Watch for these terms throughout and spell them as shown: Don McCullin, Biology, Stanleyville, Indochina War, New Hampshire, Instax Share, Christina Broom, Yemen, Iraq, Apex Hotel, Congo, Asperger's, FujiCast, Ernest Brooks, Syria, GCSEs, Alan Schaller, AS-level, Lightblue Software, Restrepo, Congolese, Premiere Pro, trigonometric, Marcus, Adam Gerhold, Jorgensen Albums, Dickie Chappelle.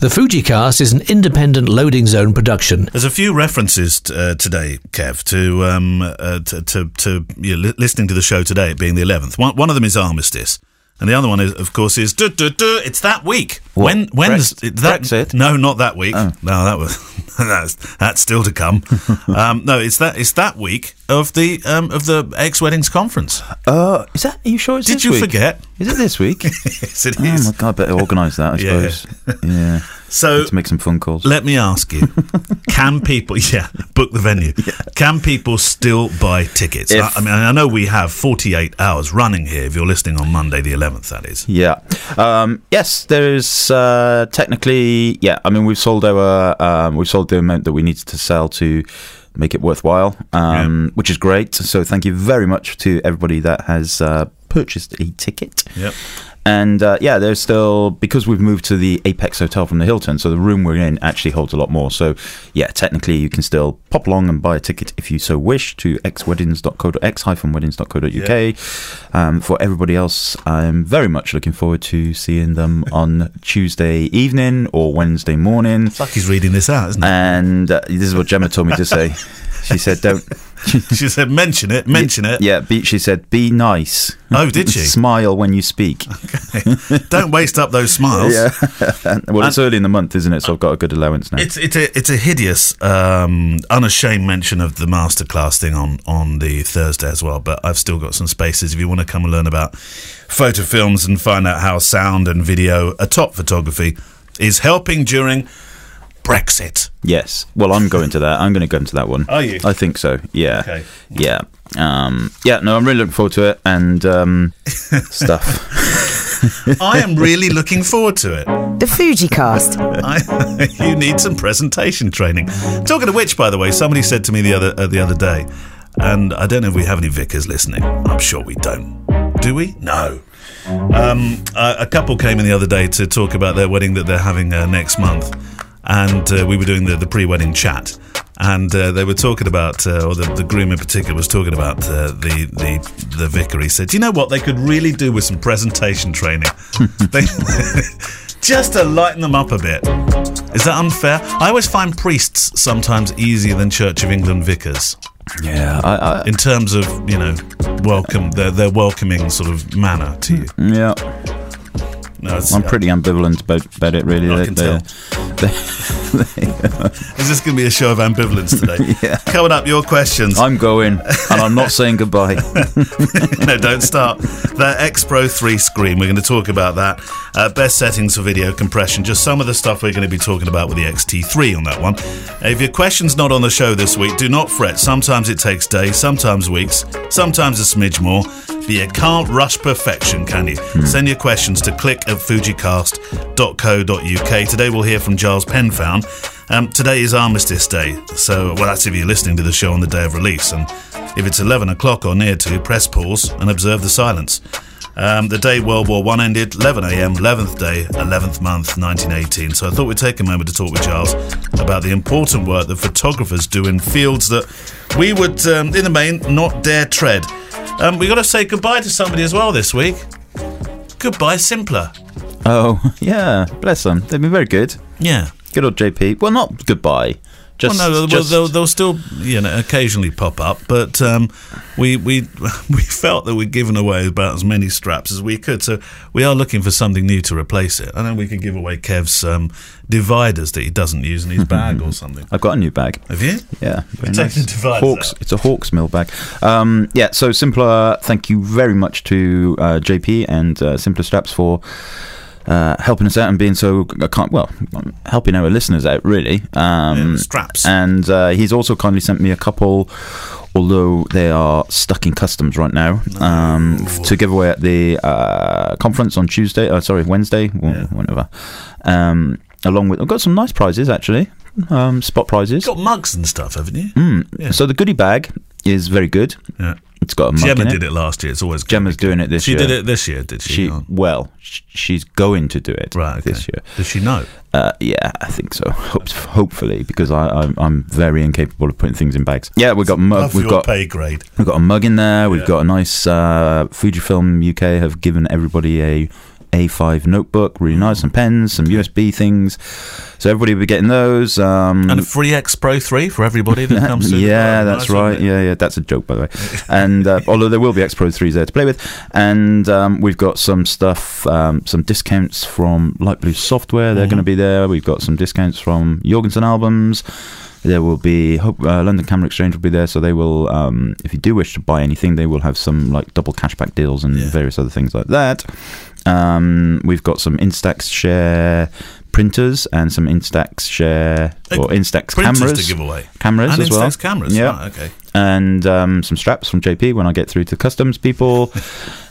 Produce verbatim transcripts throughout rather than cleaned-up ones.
The FujiCast is an independent Loading Zone production. There's a few references t- uh, today, Kev, to um, uh, to, to, to you know, li- listening to the show today, it being the eleventh. One, one of them is Armistice, and the other one, is, of course, is duh, duh, duh, it's that week. What? When when's Brex- that? Brexit? No, not that week. Oh. No, that was that's that's still to come. um, no, it's that it's that week of the um, of the X-Weddings conference. Uh, is that? Are you sure it's Did this week? Did you forget? Is it this week? Yes, it is. Oh my God, I better organise that, I yeah. suppose. Yeah. So to make some phone calls. Let me ask you: can people, yeah, book the venue? Yeah. Can people still buy tickets? If, I, I mean, I know we have forty-eight hours running here. If you're listening on Monday the eleventh, that is. Yeah. Um, yes, there is uh, technically. Yeah, I mean, we've sold our, um, we've sold the amount that we needed to sell to make it worthwhile, um, yeah. which is great. So thank you very much to everybody that has uh, purchased a ticket. Yep. And uh, yeah, there's still, because we've moved to the Apex Hotel from the Hilton, so the room we're in actually holds a lot more. So yeah, technically you can still pop along and buy a ticket if you so wish to x weddings dot co dot x dash weddings dot co dot uk. Yeah. Um, for everybody else, I'm very much looking forward to seeing them on Tuesday evening or Wednesday morning. It's like he's reading this out, isn't it? And uh, this is what Gemma told me to say. She said, don't. She said, mention it, mention it. Yeah, be, she said, be nice. Oh, did she? Smile when you speak. Okay. Don't waste up those smiles. Yeah. Well, and it's early in the month, isn't it? So I've got a good allowance now. It's it's a, it's a hideous, um, unashamed mention of the masterclass thing on, on the Thursday as well. But I've still got some spaces if you want to come and learn about photo films and find out how sound and video atop photography is helping during Brexit. Yes. Well, I'm going to that. I'm going to go into that one. Are you? I think so. Yeah. Okay. Yeah. Um, yeah. No, I'm really looking forward to it and um, stuff. I am really looking forward to it. The FujiCast. I, you need some presentation training. Talking of which, by the way, somebody said to me the other uh, the other day, and I don't know if we have any vicars listening. I'm sure we don't. Do we? No. Um, a, a couple came in the other day to talk about their wedding that they're having uh, next month. And uh, we were doing the, the pre-wedding chat, and uh, they were talking about, uh, or the, the groom in particular was talking about uh, the, the the vicar. He said, "Do you know what they could really do with some presentation training? they, just to lighten them up a bit." Is that unfair? I always find priests sometimes easier than Church of England vicars. Yeah, I, I, in terms of, you know, welcome their their welcoming sort of manner to you. Yeah. No, I'm pretty ambivalent about, about it, really. I they, can they, tell. Is this going to be a show of ambivalence today? Yeah. Coming up, your questions. I'm going, and I'm not saying goodbye. No, don't start. That X-Pro three screen, we're going to talk about that. Uh, best settings for video compression, just some of the stuff we're going to be talking about with the X T three on that one. If your question's not on the show this week, do not fret. Sometimes it takes days, sometimes weeks, sometimes a smidge more. But you can't rush perfection, can you? Hmm. Send your questions to click at fujicast dot co dot uk. Today we'll hear from Giles Penfound. Um, today is Armistice Day, so well, that's if you're listening to the show on the day of release. And if it's eleven o'clock or near to, press pause and observe the silence. Um, the day World War One ended, eleven a.m, eleventh day, eleventh month, nineteen eighteen. So I thought we'd take a moment to talk with Giles about the important work that photographers do in fields that we would, um, in the main, not dare tread. Um, we got to say goodbye to somebody as well this week. Goodbye, Simpler. Oh, yeah. Bless them. They've been very good. Yeah. Good old J P. Well, not goodbye. Just, well, no, just... They'll, they'll still, you know, occasionally pop up, but um, we we we felt that we'd given away about as many straps as we could, so we are looking for something new to replace it. I know we could give away Kev's um, dividers that he doesn't use in his bag or something. I've got a new bag. Have you? Yeah. Very nice. Taking dividers Hawks, it's a Hawks Mill bag. Um, yeah, so Simpler, thank you very much to uh, J P and uh, Simpler Straps for... Uh, helping us out and being so I can't well helping our listeners out really um, yeah, straps and uh, he's also kindly sent me a couple, although they are stuck in customs right now, um, to give away at the uh, conference on Tuesday uh, sorry Wednesday or yeah. whenever um, along with I've got some nice prizes actually, um, spot prizes. You've got mugs and stuff, haven't you? Mm. Yeah. So the goodie bag is very good. Yeah. It's got a mug Gemma in it. did it last year. It's always good. Gemma's doing it this she year. She did it this year, did she? she well, she's going to do it right, okay. this year. Does she know? Uh, yeah, I think so. Hope, hopefully, because I, I'm, I'm very incapable of putting things in bags. Yeah, we've got mug. We've got pay grade. We've got a mug in there. We've yeah. got a nice uh, Fujifilm U K have given everybody a A five notebook, really nice, some pens, some U S B things. So everybody will be getting those. Um, and a free X Pro three for everybody that comes to Yeah, that's nice, right. Yeah, yeah, that's a joke, by the way. And uh, although there will be X Pro threes there to play with. And um, we've got some stuff, um, some discounts from Lightblue Software. They're mm-hmm. going to be there. We've got some discounts from Jorgensen Albums. There will be, hope, uh, London Camera Exchange will be there, so they will, um, if you do wish to buy anything, they will have some like double cashback deals and yeah. various other things like that. Um, we've got some Instax Share printers and some Instax Share, or Instax cameras to give away. Cameras and as Instax well. Instax cameras, yeah. Right, okay. And um, some straps from J P when I get through to customs people.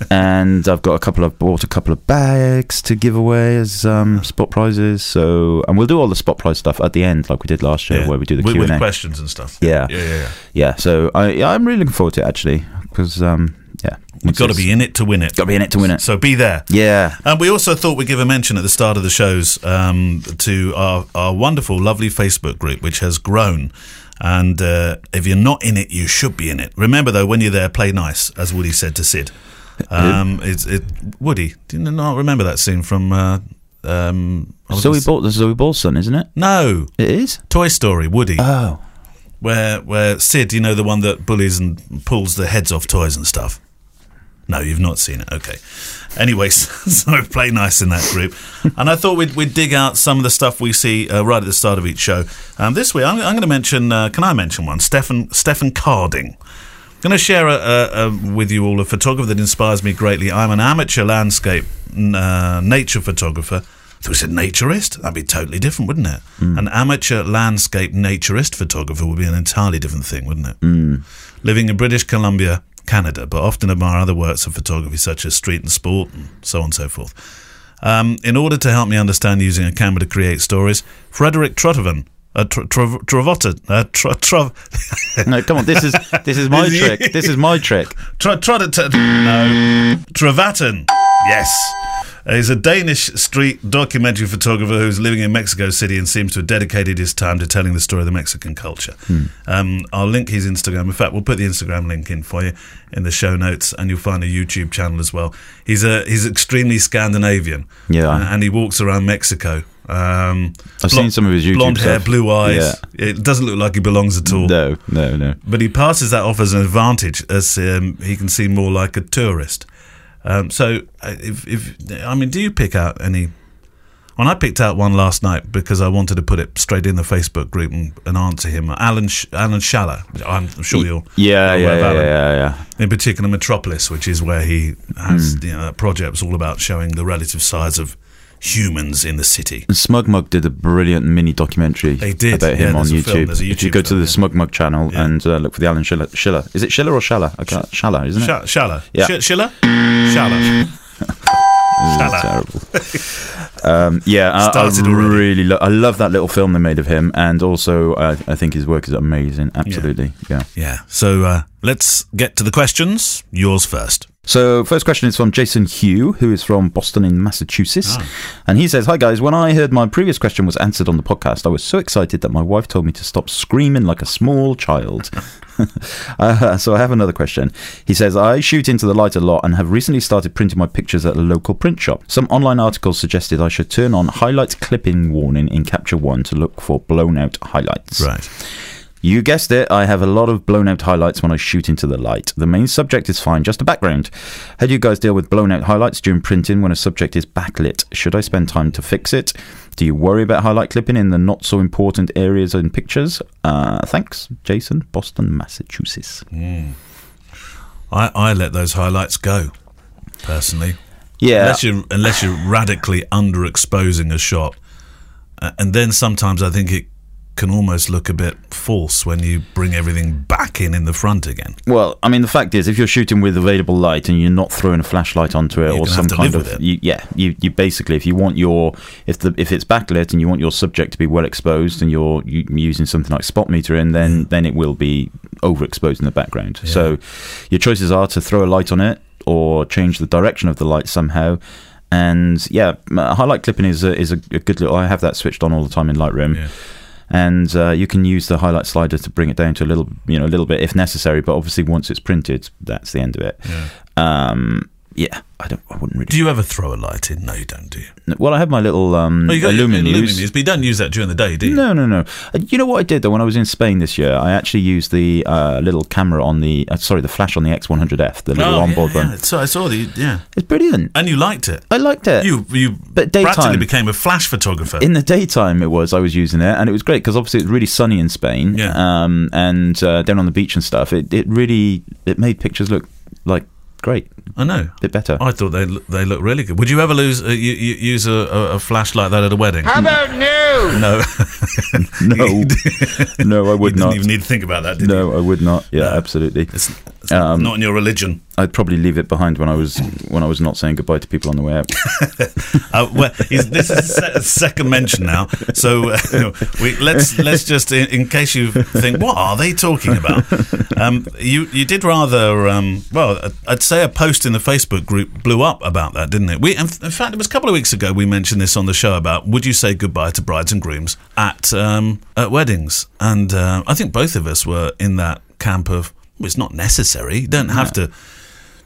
And I've got a couple of, bought a couple of bags to give away as um, spot prizes. So, and we'll do all the spot prize stuff at the end, like we did last year, yeah. where we do the with, Q and A. With questions and stuff. Yeah. Yeah, yeah, yeah. yeah so I, I'm really looking forward to it, actually, because... Um, Yeah, you've got to be in it to win it. Got to be in it to win it. So be there. Yeah. And we also thought we'd give a mention at the start of the shows um, to our, our wonderful, lovely Facebook group, which has grown. And uh, if you're not in it, you should be in it. Remember, though, when you're there, play nice, as Woody said to Sid. Um, it's it, Woody, do you not remember that scene from... Uh, um, Zoe Ball, the Zoe Ball's son, isn't it? No. It is? Toy Story, Woody. Oh. Where, where Sid, you know, the one that bullies and pulls the heads off toys and stuff. No, you've not seen it. Okay. Anyway, so play nice in that group. And I thought we'd, we'd dig out some of the stuff we see uh, right at the start of each show. Um, this week, I'm, I'm going to mention, uh, can I mention one? Stephen, Stephen Carding. I'm going to share a, a, a, with you all a photographer that inspires me greatly. I'm an amateur landscape uh, nature photographer. If we said naturist, that'd be totally different, wouldn't it? Mm. An amateur landscape naturist photographer would be an entirely different thing, wouldn't it? Mm. Living in British Columbia... Canada, but often admire other works of photography such as street and sport and so on and so forth. Um, in order to help me understand using a camera to create stories, Frederick Trotovan, a tr- tr- Trovota, a tr- tr- no, come on, this is this is my trick. This is my trick. Tr- tr- tr- no, Trovatin, yes. He's a Danish street documentary photographer who's living in Mexico City and seems to have dedicated his time to telling the story of the Mexican culture. Hmm. Um, I'll link his Instagram. In fact, we'll put the Instagram link in for you in the show notes, and you'll find a YouTube channel as well. He's a, he's extremely Scandinavian, yeah, uh, and he walks around Mexico. Um, I've blonde, seen some of his YouTube blonde hair, stuff. Blue eyes. Yeah. It doesn't look like he belongs at all. No, no, no. But he passes that off as an advantage, as um, he can seem more like a tourist. Um, so, if, if I mean, do you pick out any... Well, I picked out one last night because I wanted to put it straight in the Facebook group and, and answer him. Alan Sh- Alan Schaller, I'm sure you'll... Yeah, yeah, yeah, Alan. yeah, yeah. In particular, Metropolis, which is where he has mm. you know, projects all about showing the relative size of humans in the city. And Smugmug did a brilliant mini documentary they did. about him yeah, on YouTube. YouTube. If you go to the yeah. Smugmug channel yeah. and uh, look for the Alan Schiller, Schiller. Is it Schiller or Schaller? I can't, Schaller, isn't it? Sh- Schaller. Yeah. Sh- Schiller? Schaller. Schaller. Terrible. um, yeah, I, I really lo- I love that little film they made of him, and also uh, I think his work is amazing. Absolutely. Yeah. Yeah. yeah. So uh, let's get to the questions. Yours first. So, first question is from Jason Hugh, who is from Boston in Massachusetts. Oh. And he says, hi guys, when I heard my previous question was answered on the podcast, I was so excited that my wife told me to stop screaming like a small child. uh, so I have another question. He says, I shoot into the light a lot and have recently started printing my pictures at a local print shop. Some online articles suggested I should turn on highlight clipping warning in Capture One to look for blown out highlights. Right. You guessed it, I have a lot of blown-out highlights when I shoot into the light. The main subject is fine, just a background. How do you guys deal with blown-out highlights during printing when a subject is backlit? Should I spend time to fix it? Do you worry about highlight clipping in the not-so-important areas in pictures? Uh, thanks, Jason, Boston, Massachusetts. Mm. I, I let those highlights go, personally. Yeah. Unless you're, unless you're radically underexposing a shot. Uh, and then sometimes I think it can almost look a bit false when you bring everything back in in the front again. Well, I mean, the fact is, if you're shooting with available light and you're not throwing a flashlight onto it, you're or some have to kind live of with it. You, yeah, you, you basically, if you want your if the if it's backlit and you want your subject to be well exposed and you're you, using something like spot metering, then mm. then it will be overexposed in the background. Yeah. So your choices are to throw a light on it or change the direction of the light somehow. And yeah, highlight clipping is a, is a, a good little. I have that switched on all the time in Lightroom. Yeah. And uh, you can use the highlight slider to bring it down to a little, you know, a little bit if necessary. But obviously, once it's printed, that's the end of it. Yeah. Um, yeah, I don't. I wouldn't really. Do you ever throw a light in? No, you don't, do you? No, well, I have my little um, oh, you got Illumin Muse, but you don't use that during the day, do you? No, no, no. Uh, you know what I did though? When I was in Spain this year, I actually used the uh, little camera on the uh, sorry, the flash on the X one hundred F, the little oh, onboard yeah, one. Yeah. So I saw the yeah. It's brilliant, and you liked it. I liked it. You you but daytime, practically became a flash photographer in the daytime. It was I was using it, and it was great because obviously it's really sunny in Spain, yeah. um, and uh, down on the beach and stuff. It it really it made pictures look like. Great, I know. A bit better. I thought they look, they look really good. Would you ever lose uh, you, you use a, a flash like that at a wedding? How about no? No, no, no. I would you not. Didn't even need to think about that. Did no, you? I would not. Yeah, no. Absolutely. It's, it's um, not in your religion. I'd probably leave it behind when I was when I was not saying goodbye to people on the way out. uh, well, is, this is a second mention now, so uh, we, let's let's just in, in case you think what are they talking about? Um, you you did rather um, well. I'd say a post in the Facebook group blew up about that, didn't it? We in fact it was a couple of weeks ago we mentioned this on the show about would you say goodbye to brides and grooms at um, at weddings, and uh, I think both of us were in that camp of well, it's not necessary. You don't have yeah. to.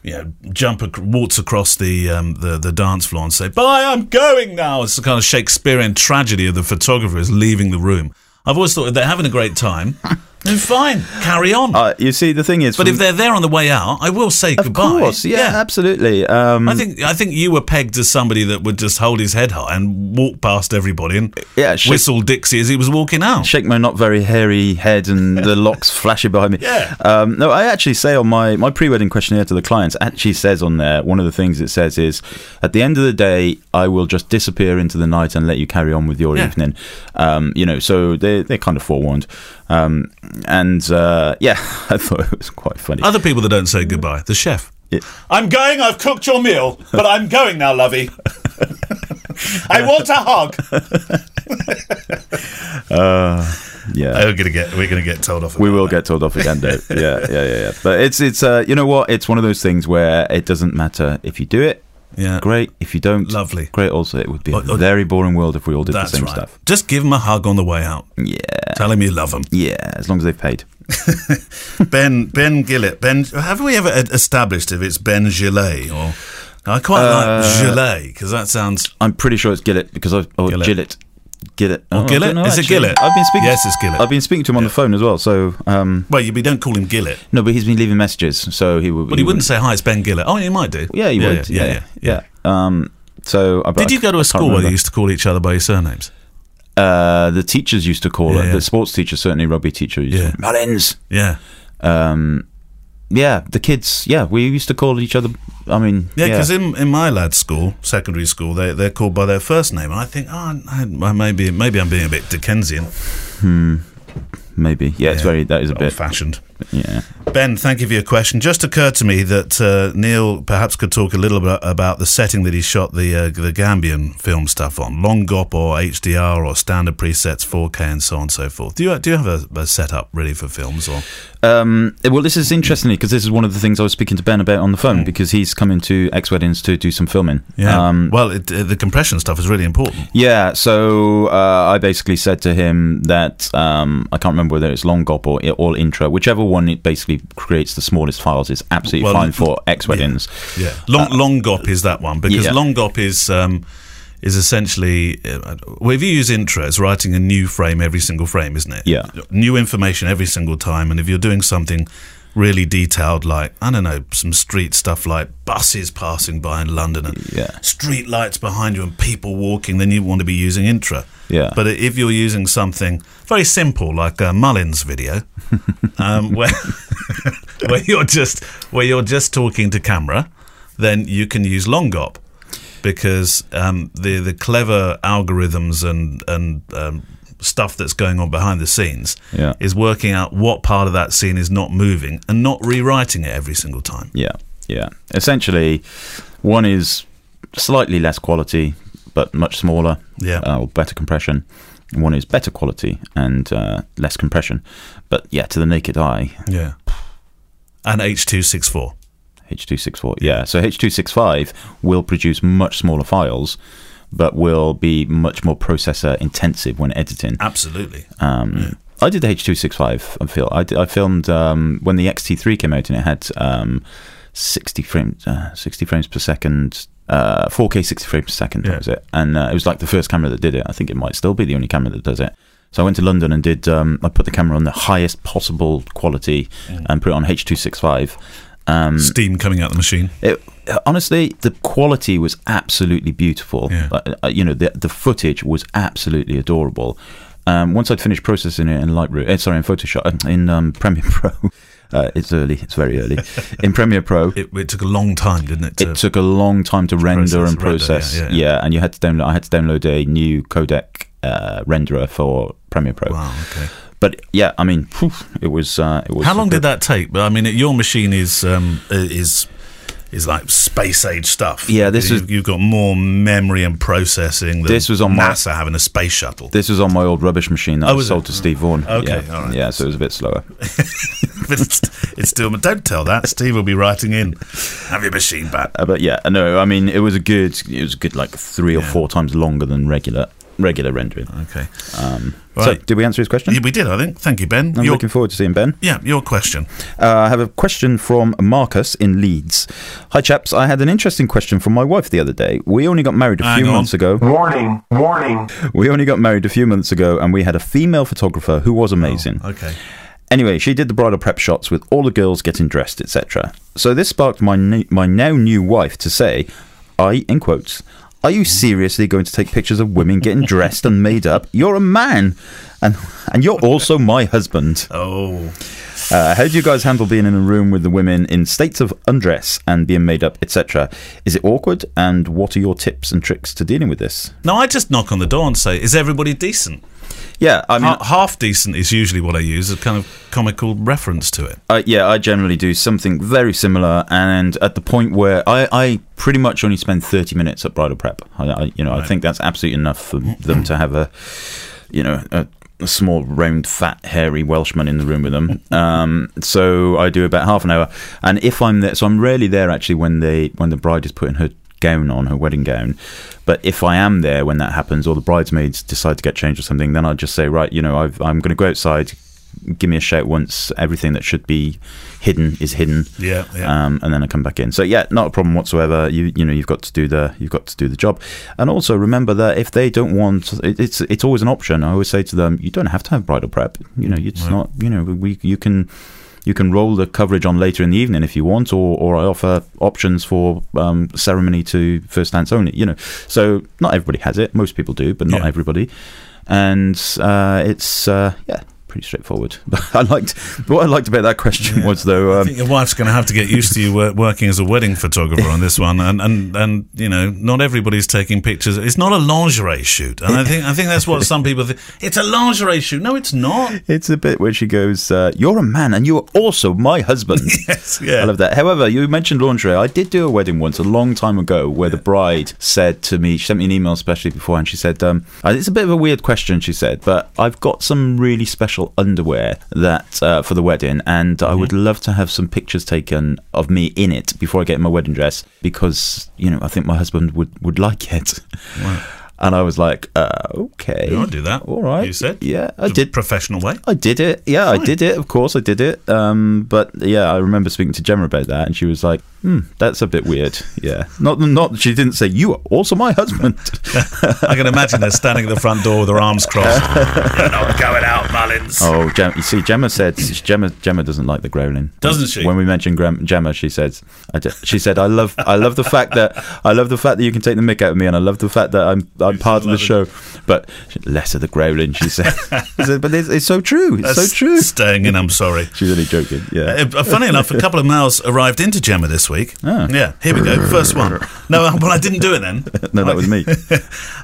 Yeah, jump ac- waltz across the, um, the the dance floor and say, bye, I'm going now. It's the kind of Shakespearean tragedy of the photographer is leaving the room. I've always thought if they're having a great time, then fine, carry on. Uh, you see, the thing is... But if they're there on the way out, I will say of goodbye. Of course, yeah, yeah. absolutely. Um, I think I think you were pegged as somebody that would just hold his head high and walk past everybody and yeah, shake, whistle Dixie as he was walking out. Shake my not very hairy head and the locks flashing behind me. Yeah. Um, no, I actually say on my, my pre-wedding questionnaire to the clients, actually says on there, one of the things it says is, at the end of the day, I will just disappear into the night and let you carry on with your yeah. evening. Um, you know, so they're, they're kind of forewarned. Um, and uh, yeah, I thought it was quite funny. Other people that don't say goodbye, the chef. Yeah. I'm going, I've cooked your meal, but I'm going now, lovey. I want a hug. uh, yeah, we're gonna get we're gonna get told off. We will that. get told off again, though. yeah, yeah, yeah, yeah. But it's it's uh, you know what? It's one of those things where it doesn't matter if you do it. Yeah, great. If you don't, lovely. Great. Also, it would be a or, or, very boring world if we all did the same right. stuff. Just give them a hug on the way out. Yeah, tell them you love them. Yeah, as long as they've paid. Ben Ben Gillett. Ben, have we ever established if it's Ben Gillett or I quite uh, like Gillett because that sounds. I'm pretty sure it's Gillett because I oh Gillett. Gillett. Gillett. Oh, Gillett? Know, is actually. It Gillett? I've been speaking. Yes, it's Gillett. I've been speaking to him on yeah. the phone as well. So, um, well, you don't call him Gillett. No, but he's been leaving messages, so he would. But he, he wouldn't would. say hi. It's Ben Gillett. Oh, he might do. Yeah, he yeah, would. Yeah, yeah, yeah. yeah. yeah. Um, so, I, did I, you go to a school where they used to call each other by your surnames? Uh, the teachers used to call yeah, it. Yeah. The sports teacher, certainly rugby teacher, used yeah. to call Mullins. Yeah. Um, yeah, the kids. Yeah, we used to call each other. I mean, yeah, because yeah. in in my lad's school, secondary school, they they're called by their first name, and I think, oh, I, maybe maybe I'm being a bit Dickensian. Hmm. Maybe. Yeah, yeah. It's very that is a bit old-fashioned. Yeah. Ben, thank you for your question. Just occurred to me that uh, Neil perhaps could talk a little bit about the setting that he shot the uh, the Gambian film stuff on, Longop or H D R or standard presets, four K, and so on and so forth. Do you do you have a, a setup really for films or? Um, well, this is interestingly because this is one of the things I was speaking to Ben about on the phone mm. because he's coming to X-Weddings to do some filming. Yeah. Um, well, it, the compression stuff is really important. Yeah. So uh, I basically said to him that um, I can't remember whether it's Longop or All Intra, whichever one it basically creates the smallest files is absolutely well, fine for X-Weddings. Yeah, yeah. Long, uh, Longop is that one because yeah. Longop is um, is essentially uh, well, if you use Intra, it's writing a new frame every single frame, isn't it? Yeah, new information every single time. And if you're doing something really detailed, like I don't know, some street stuff like buses passing by in London and yeah. street lights behind you and people walking, then you want to be using Intra. Yeah. But if you're using something very simple like a Mullins video, um, where where you're just where you're just talking to camera, then you can use Longop because um, the the clever algorithms and and um, stuff that's going on behind the scenes yeah. is working out what part of that scene is not moving and not rewriting it every single time. Yeah, yeah. Essentially, one is slightly less quality but much smaller yeah. uh, or better compression. One is better quality and uh, less compression. But, yeah, to the naked eye. Yeah. And H two sixty-four. H two sixty-four, yeah. yeah. So H two sixty-five will produce much smaller files but will be much more processor-intensive when editing. Absolutely. Um, yeah. I did the H two sixty-five, I feel. I, did, I filmed um, when the X T three came out and it had... Um, sixty frames, uh, sixty frames per second, uh, four K sixty frames per second, yeah. That was it. And uh, it was like the first camera that did it. I think it might still be the only camera that does it. So I went to London and did, um, I put the camera on the highest possible quality mm. and put it on H two sixty-five. Um, Steam coming out of the machine. It, honestly, the quality was absolutely beautiful. Yeah. Uh, you know, the, the footage was absolutely adorable. Um, once I'd finished processing it in Lightroom, uh, sorry, in Photoshop, in um, Premiere Pro. Uh, it's early. It's very early. In Premiere Pro, it, it took a long time, didn't it? To, it took a long time to, to render process, and process. Render, yeah, yeah, yeah. yeah, and you had to download. I had to download a new codec uh, renderer for Premiere Pro. Wow. Okay. But yeah, I mean, it was. Uh, it was. How long did that take? I mean, your machine is um, is is like space age stuff. Yeah, this you, is. You've got more memory and processing. Than this was on NASA my, having a space shuttle. This was on my old rubbish machine that oh, I sold it? to Steve Vaughan. Okay, yeah, all right. Yeah, so it was a bit slower. But it's, it's still. Don't tell that. Steve will be writing in. Have your machine back. Uh, but yeah, no, I mean, it was a good. It was a good like three or yeah. four times longer than regular. Regular rendering. Okay. Um, right. So, did we answer his question? Yeah, we did, I think. Thank you, Ben. I'm your... looking forward to seeing Ben. Yeah, your question. Uh, I have a question from Marcus in Leeds. Hi, chaps. I had an interesting question from my wife the other day. We only got married a Hang few on. months ago. Warning, warning. We only got married a few months ago, and we had a female photographer who was amazing. Oh, okay. Anyway, she did the bridal prep shots with all the girls getting dressed, et cetera. So this sparked my new, my now new wife to say, I, in quotes, are you seriously going to take pictures of women getting dressed and made up? You're a man, and and you're also my husband. Oh. Uh, how do you guys handle being in a room with the women in states of undress and being made up, et cetera? Is it awkward? And what are your tips and tricks to dealing with this? No, I just knock on the door and say, is everybody decent? Yeah, I mean, half, half decent is usually what I use, a kind of comical reference to it. Uh, yeah, I generally do something very similar, and at the point where I, I pretty much only spend thirty minutes at bridal prep. I, I, you know, right. I think that's absolutely enough for them to have a, you know, a, a small, round, fat, hairy Welshman in the room with them. Um, so I do about half an hour, and if I'm there, so I'm rarely there actually when they when the bride is putting her gown on, her wedding gown. But if I am there when that happens, or the bridesmaids decide to get changed or something, then I'll just say, right, you know, I've, I'm going to go outside. Give me a shout once everything that should be hidden is hidden. Yeah, yeah. Um, and then I come back in. So yeah, not a problem whatsoever. You you know you've got to do the you've got to do the job. And also remember that if they don't want, it, it's it's always an option. I always say to them, you don't have to have bridal prep. You know, it's right. not. You know, we you can. You can roll the coverage on later in the evening if you want, or, or I offer options for um, ceremony to first dance only. You know, so not everybody has it. Most people do, but not yeah. everybody. And uh, it's uh, yeah, pretty straightforward. But I liked what I liked about that question yeah. was though. Um, I think your wife's going to have to get used to you working as a wedding photographer on this one, and, and and you know, not everybody's taking pictures. It's not a lingerie shoot, and I think I think that's what some people think. It's a lingerie shoot. No, it's not. It's a bit where she goes, uh, "You're a man, and you are also my husband." Yes, yeah. I love that. However, you mentioned lingerie. I did do a wedding once a long time ago where yeah. the bride said to me, she sent me an email especially beforehand. She said, um, "It's a bit of a weird question," she said, "but I've got some really special underwear that uh, for the wedding, and mm-hmm. I would love to have some pictures taken of me in it before I get in my wedding dress, because you know I think my husband would would like it." Wow. And I was like, uh, okay, you want to do that? All right, you said, yeah, I the did professional way. I did it, yeah, Fine. I did it. Of course, I did it. Um, but yeah, I remember speaking to Gemma about that, and she was like, hmm, that's a bit weird. Yeah, not not. She didn't say you are also my husband. I can imagine they're standing at the front door with their arms crossed. You're not going out, Mullins. Oh, Gemma, you see, Gemma said Gemma Gemma doesn't like the growling, doesn't she? When we mentioned Gemma, she said, I d- she said, I love I love the fact that I love the fact that you can take the mick out of me, and I love the fact that I'm I'm part of the show, but less of the growling. She said, she said but it's, it's so true. It's That's so true. Staying in. I'm sorry. She's only joking. Yeah. Uh, funny enough, a couple of mails arrived into Gemma this week. week oh. Yeah, here we go, first one. No, well, I didn't do it then. No, that was me.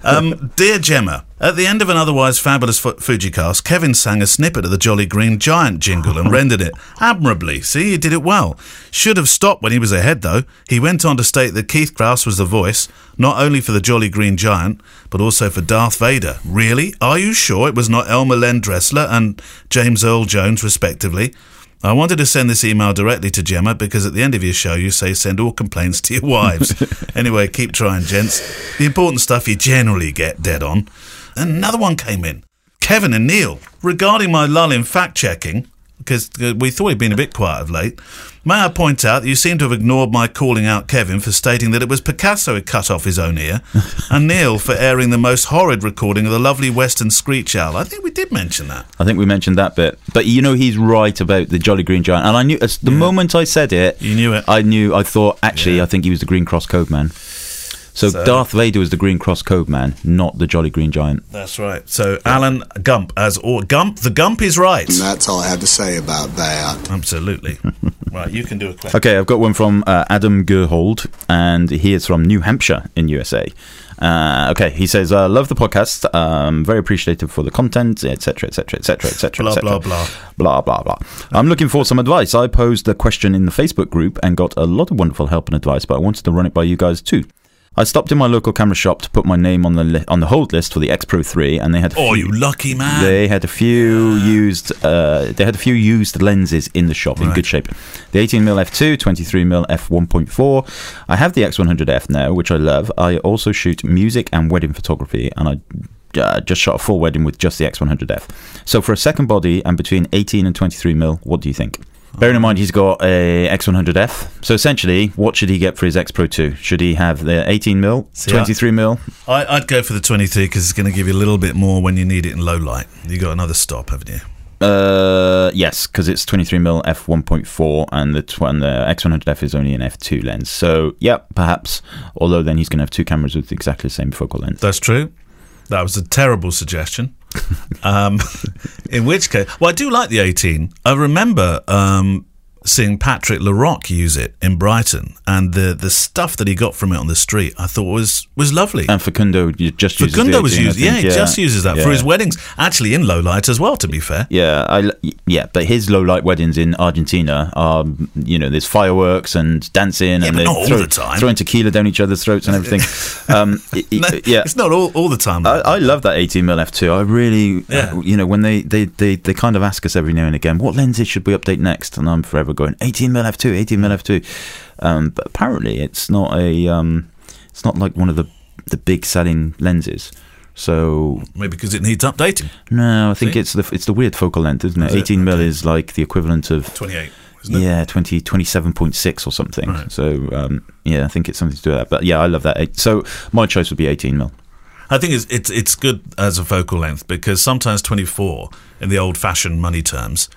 um, Dear Gemma, at the end of an otherwise fabulous fu- FujiCast, Kevin sang a snippet of the Jolly Green Giant jingle and rendered it admirably. See, he did it well. Should have stopped when he was ahead, though. He went on to state that Keith Krause was the voice, not only for the Jolly Green Giant, but also for Darth Vader. Really? Are you sure it was not Elmer Len Dressler and James Earl Jones, respectively? I wanted to send this email directly to Gemma because at the end of your show you say send all complaints to your wives. Anyway, keep trying, gents. The important stuff you generally get dead on. Another one came in. Kevin and Neil, regarding my lull in fact-checking, because we thought he'd been a bit quiet of late. May I point out that you seem to have ignored my calling out Kevin for stating that it was Picasso who cut off his own ear, and Neil for airing the most horrid recording of the lovely Western Screech Owl. I think we did mention that. I think we mentioned that bit. But, you know, he's right about the Jolly Green Giant. And I knew, the yeah. moment I said it... You knew it. I knew, I thought, actually, yeah. I think he was the Green Cross Code Man. So, so Darth Vader was the Green Cross Code Man, not the Jolly Green Giant. That's right. So Alan Gump, as all Gump, the Gump is right. And that's all I have to say about that. Absolutely. Right, you can do a question. Okay, I've got one from uh, Adam Gerhold, and he is from New Hampshire in U S A. Uh, okay, he says, uh, love the podcast, um, very appreciative for the content, etc, etc, etc, etc, blah, blah, blah, blah, blah, blah. I'm looking for some advice. I posed the question in the Facebook group and got a lot of wonderful help and advice, but I wanted to run it by you guys too. I stopped in my local camera shop to put my name on the li- on the hold list for the X Pro three, and they had a oh, few, you lucky man! They had a few yeah. used uh, they had a few used lenses in the shop right. in good shape. The eighteen millimeter f two, twenty-three millimeter f one point four. I have the X one hundred F now, which I love. I also shoot music and wedding photography, and I. Uh, just shot a full wedding with just the X one hundred F. So for a second body and between eighteen and twenty-three millimeter, what do you think? Oh. Bearing in mind he's got a X one hundred F. So essentially, what should he get for his X Pro two? Should he have the eighteen millimeter, twenty-three millimeter? I'd go for the twenty-three because it's going to give you a little bit more when you need it in low light. You got another stop, haven't you? Uh, yes, because it's twenty-three millimeter f one point four and the, tw- and the X one hundred F is only an f two lens. So, yeah, perhaps. Although then he's going to have two cameras with exactly the same focal length. That's true. That was a terrible suggestion. Um, in which case... Well, I do like the eighteen. I remember um, seeing Patrick Larocque use it in Brighton, and the, the stuff that he got from it on the street I thought was, was lovely. And Facundo just uses Facundo the eighteen, was used, yeah, yeah, he just uses that yeah. for his weddings. Actually, in low light as well, to be fair. Yeah, I, yeah, but his low light weddings in Argentina are, you know, there's fireworks and dancing. Yeah, and but not throw, all the time. Throwing tequila down each other's throats and everything. Um, no, yeah. It's not all, all the time. Like I, I love that eighteen millimeter f two. I really, yeah. uh, you know, when they, they, they, they kind of ask us every now and again, what lenses should we update next? And I'm forever going eighteen millimeter f two, eighteen millimeter f two. Um, but apparently it's not a um, it's not like one of the the big selling lenses. So maybe because it needs updating. No, I think See? it's the it's the weird focal length, isn't it? Is eighteen it? mil okay. is like the equivalent of twenty-eight. Isn't it? Yeah, twenty twenty-seven point six or something. Right. So um, yeah, I think it's something to do with that. But yeah, I love that. So my choice would be eighteen mil. I think it's it's it's good as a focal length because sometimes twenty-four in the old-fashioned money terms.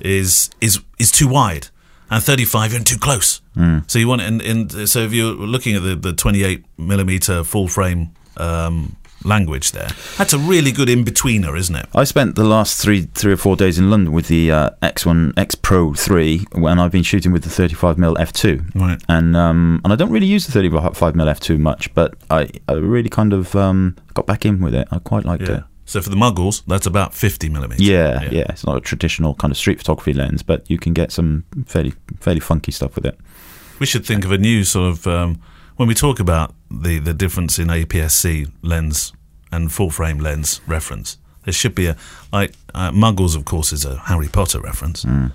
Is is is too wide, and thirty-five you're in too close. Mm. So you want and, and so if you're looking at the, the twenty-eight millimeter full frame um, language there, that's a really good in betweener, isn't it? I spent the last three three or four days in London with the uh, X one X Pro three, and I've been shooting with the thirty-five millimeter f two, right? And um, and I don't really use the thirty-five millimeter f two much, but I, I really kind of um, got back in with it. I quite liked yeah. it. So for the muggles, that's about fifty millimeter. Yeah, yeah, yeah. It's not a traditional kind of street photography lens, but you can get some fairly fairly funky stuff with it. We should think of a new sort of... Um, when we talk about the, the difference in A P S C lens and full-frame lens reference, there should be a... like uh, muggles, of course, is a Harry Potter reference. Mm.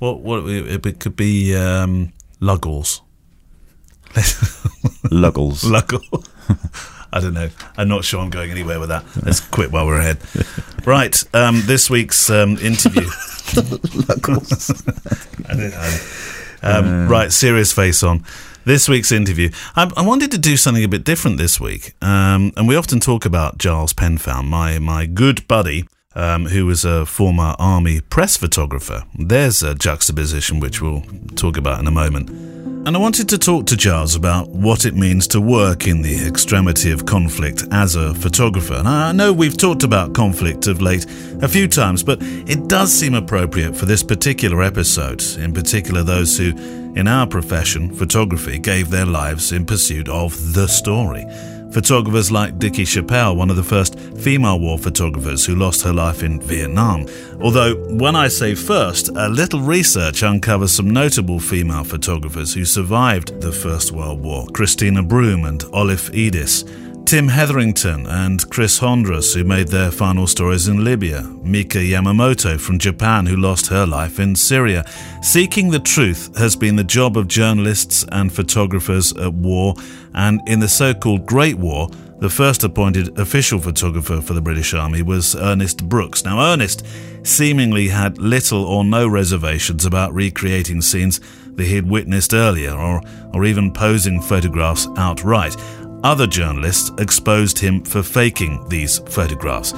What what It, it could be um, Luggles. Luggles. Luggles. I don't know. I'm not sure I'm going anywhere with that. Let's quit while we're ahead. Right, um, this week's um, interview. I don't know. Um, right, serious face on. This week's interview. I, I wanted to do something a bit different this week, um, and we often talk about Giles Penfound, my my good buddy, um, who was a former army press photographer. There's a juxtaposition which we'll talk about in a moment. And I wanted to talk to Giles about what it means to work in the extremity of conflict as a photographer. And I know we've talked about conflict of late a few times, but it does seem appropriate for this particular episode, in particular those who, in our profession, photography, gave their lives in pursuit of the story. Photographers like Dickie Chappelle, one of the first female war photographers who lost her life in Vietnam. Although, when I say first, a little research uncovers some notable female photographers who survived the First World War. Christina Broom and Olif Edis. Tim Hetherington and Chris Hondras, who made their final stories in Libya. Mika Yamamoto from Japan, who lost her life in Syria. Seeking the truth has been the job of journalists and photographers at war, and in the so-called Great War, The first appointed official photographer for the British Army was Ernest Brooks. Now, Ernest seemingly had little or no reservations about recreating scenes that he had witnessed earlier, or, or even posing photographs outright. Other journalists exposed him for faking these photographs,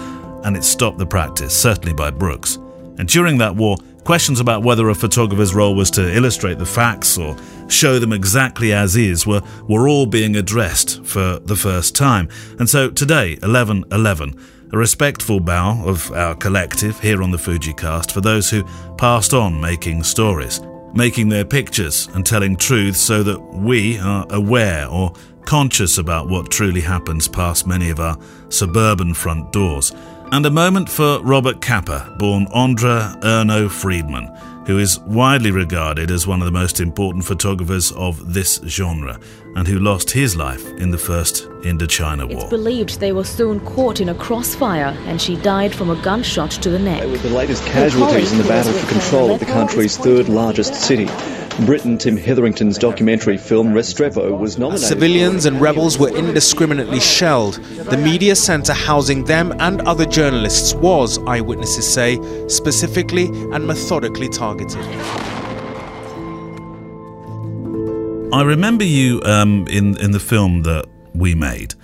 and it stopped the practice, certainly by Brooks. And during that war, questions about whether a photographer's role was to illustrate the facts or show them exactly as is were, were all being addressed for the first time. And so today, eleven eleven, a respectful bow of our collective here on the FujiCast for those who passed on making stories, making their pictures and telling truth so that we are aware or conscious about what truly happens past many of our suburban front doors. And a moment for Robert Capa, born Andra Erno Friedman, who is widely regarded as one of the most important photographers of this genre and who lost his life in the First Indochina War. It's believed they were soon caught in a crossfire and she died from a gunshot to the neck. They were the latest casualties in the battle for control of the country's third largest city. Britain, Tim Hetherington's documentary film Restrepo was nominated. Civilians and rebels were indiscriminately shelled. The media centre housing them and other journalists was, eyewitnesses say, specifically and methodically targeted. I remember you um, in, in the film that we made,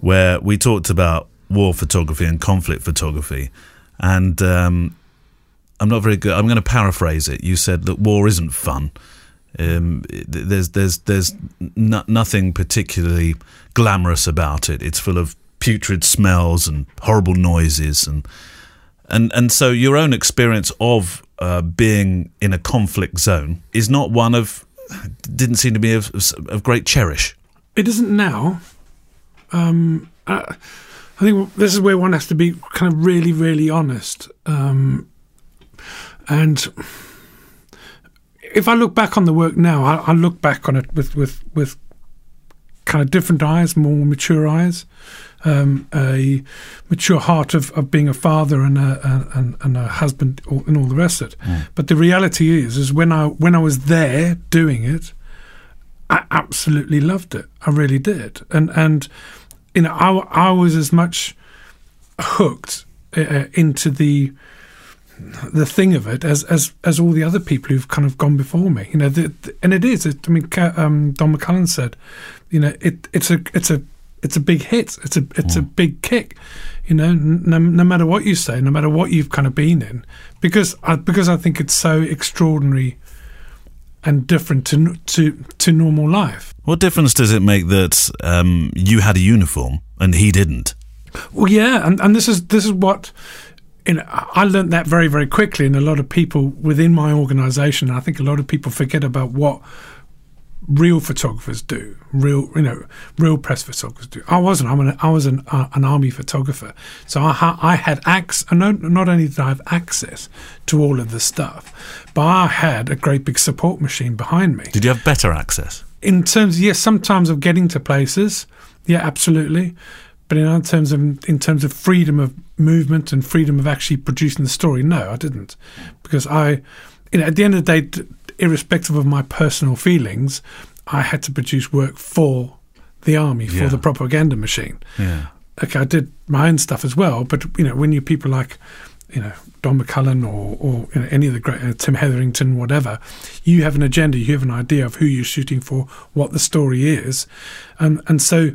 where we talked about war photography and conflict photography, and um, I'm not very good. I'm going to paraphrase it. You said that war isn't fun. Um, there's there's there's no, nothing particularly glamorous about it. It's full of putrid smells and horrible noises, and and and so your own experience of uh, being in a conflict zone is not one of didn't seem to be of, of great cherish. It isn't now. Um, I, I think this is where one has to be kind of really really honest. Um, and if I look back on the work now, I, I look back on it with, with, with kind of different eyes, more mature eyes, um, a mature heart of, of being a father and a and, and a husband and all the rest of it. Mm. But the reality is, is when I when I was there doing it, I absolutely loved it. I really did, and and you know, I I was as much hooked uh, into the. the thing of it as, as as all the other people who've kind of gone before me, you know. The, the, and it is. It, I mean, um, Don McCullin said, you know, it it's a it's a it's a big hit. It's a it's yeah. a big kick, you know. No, no matter what you say, no matter what you've kind of been in, because I, because I think it's so extraordinary and different to to to normal life. What difference does it make that um, you had a uniform and he didn't? Well, yeah, and, and this is this is what. You know, I learned that very, very quickly, and a lot of people within my organisation, and I think a lot of people forget about what real photographers do, real, you know, real press photographers do. I wasn't. I'm an, I was an, uh, an army photographer, so I, ha- I had access. Not, not only did I have access to all of the stuff, but I had a great big support machine behind me. Did you have better access? In terms, yes, sometimes of getting to places, yeah, absolutely. But in terms of in terms of freedom of movement and freedom of actually producing the story, no, I didn't, because I, you know, at the end of the day, irrespective of my personal feelings, I had to produce work for the army, yeah. for the propaganda machine. Yeah. Okay, I did my own stuff as well, but you know, when you people like, you know, Don McCullin or or you know, any of the great uh, Tim Hetherington, whatever, you have an agenda, you have an idea of who you're shooting for, what the story is, and and so.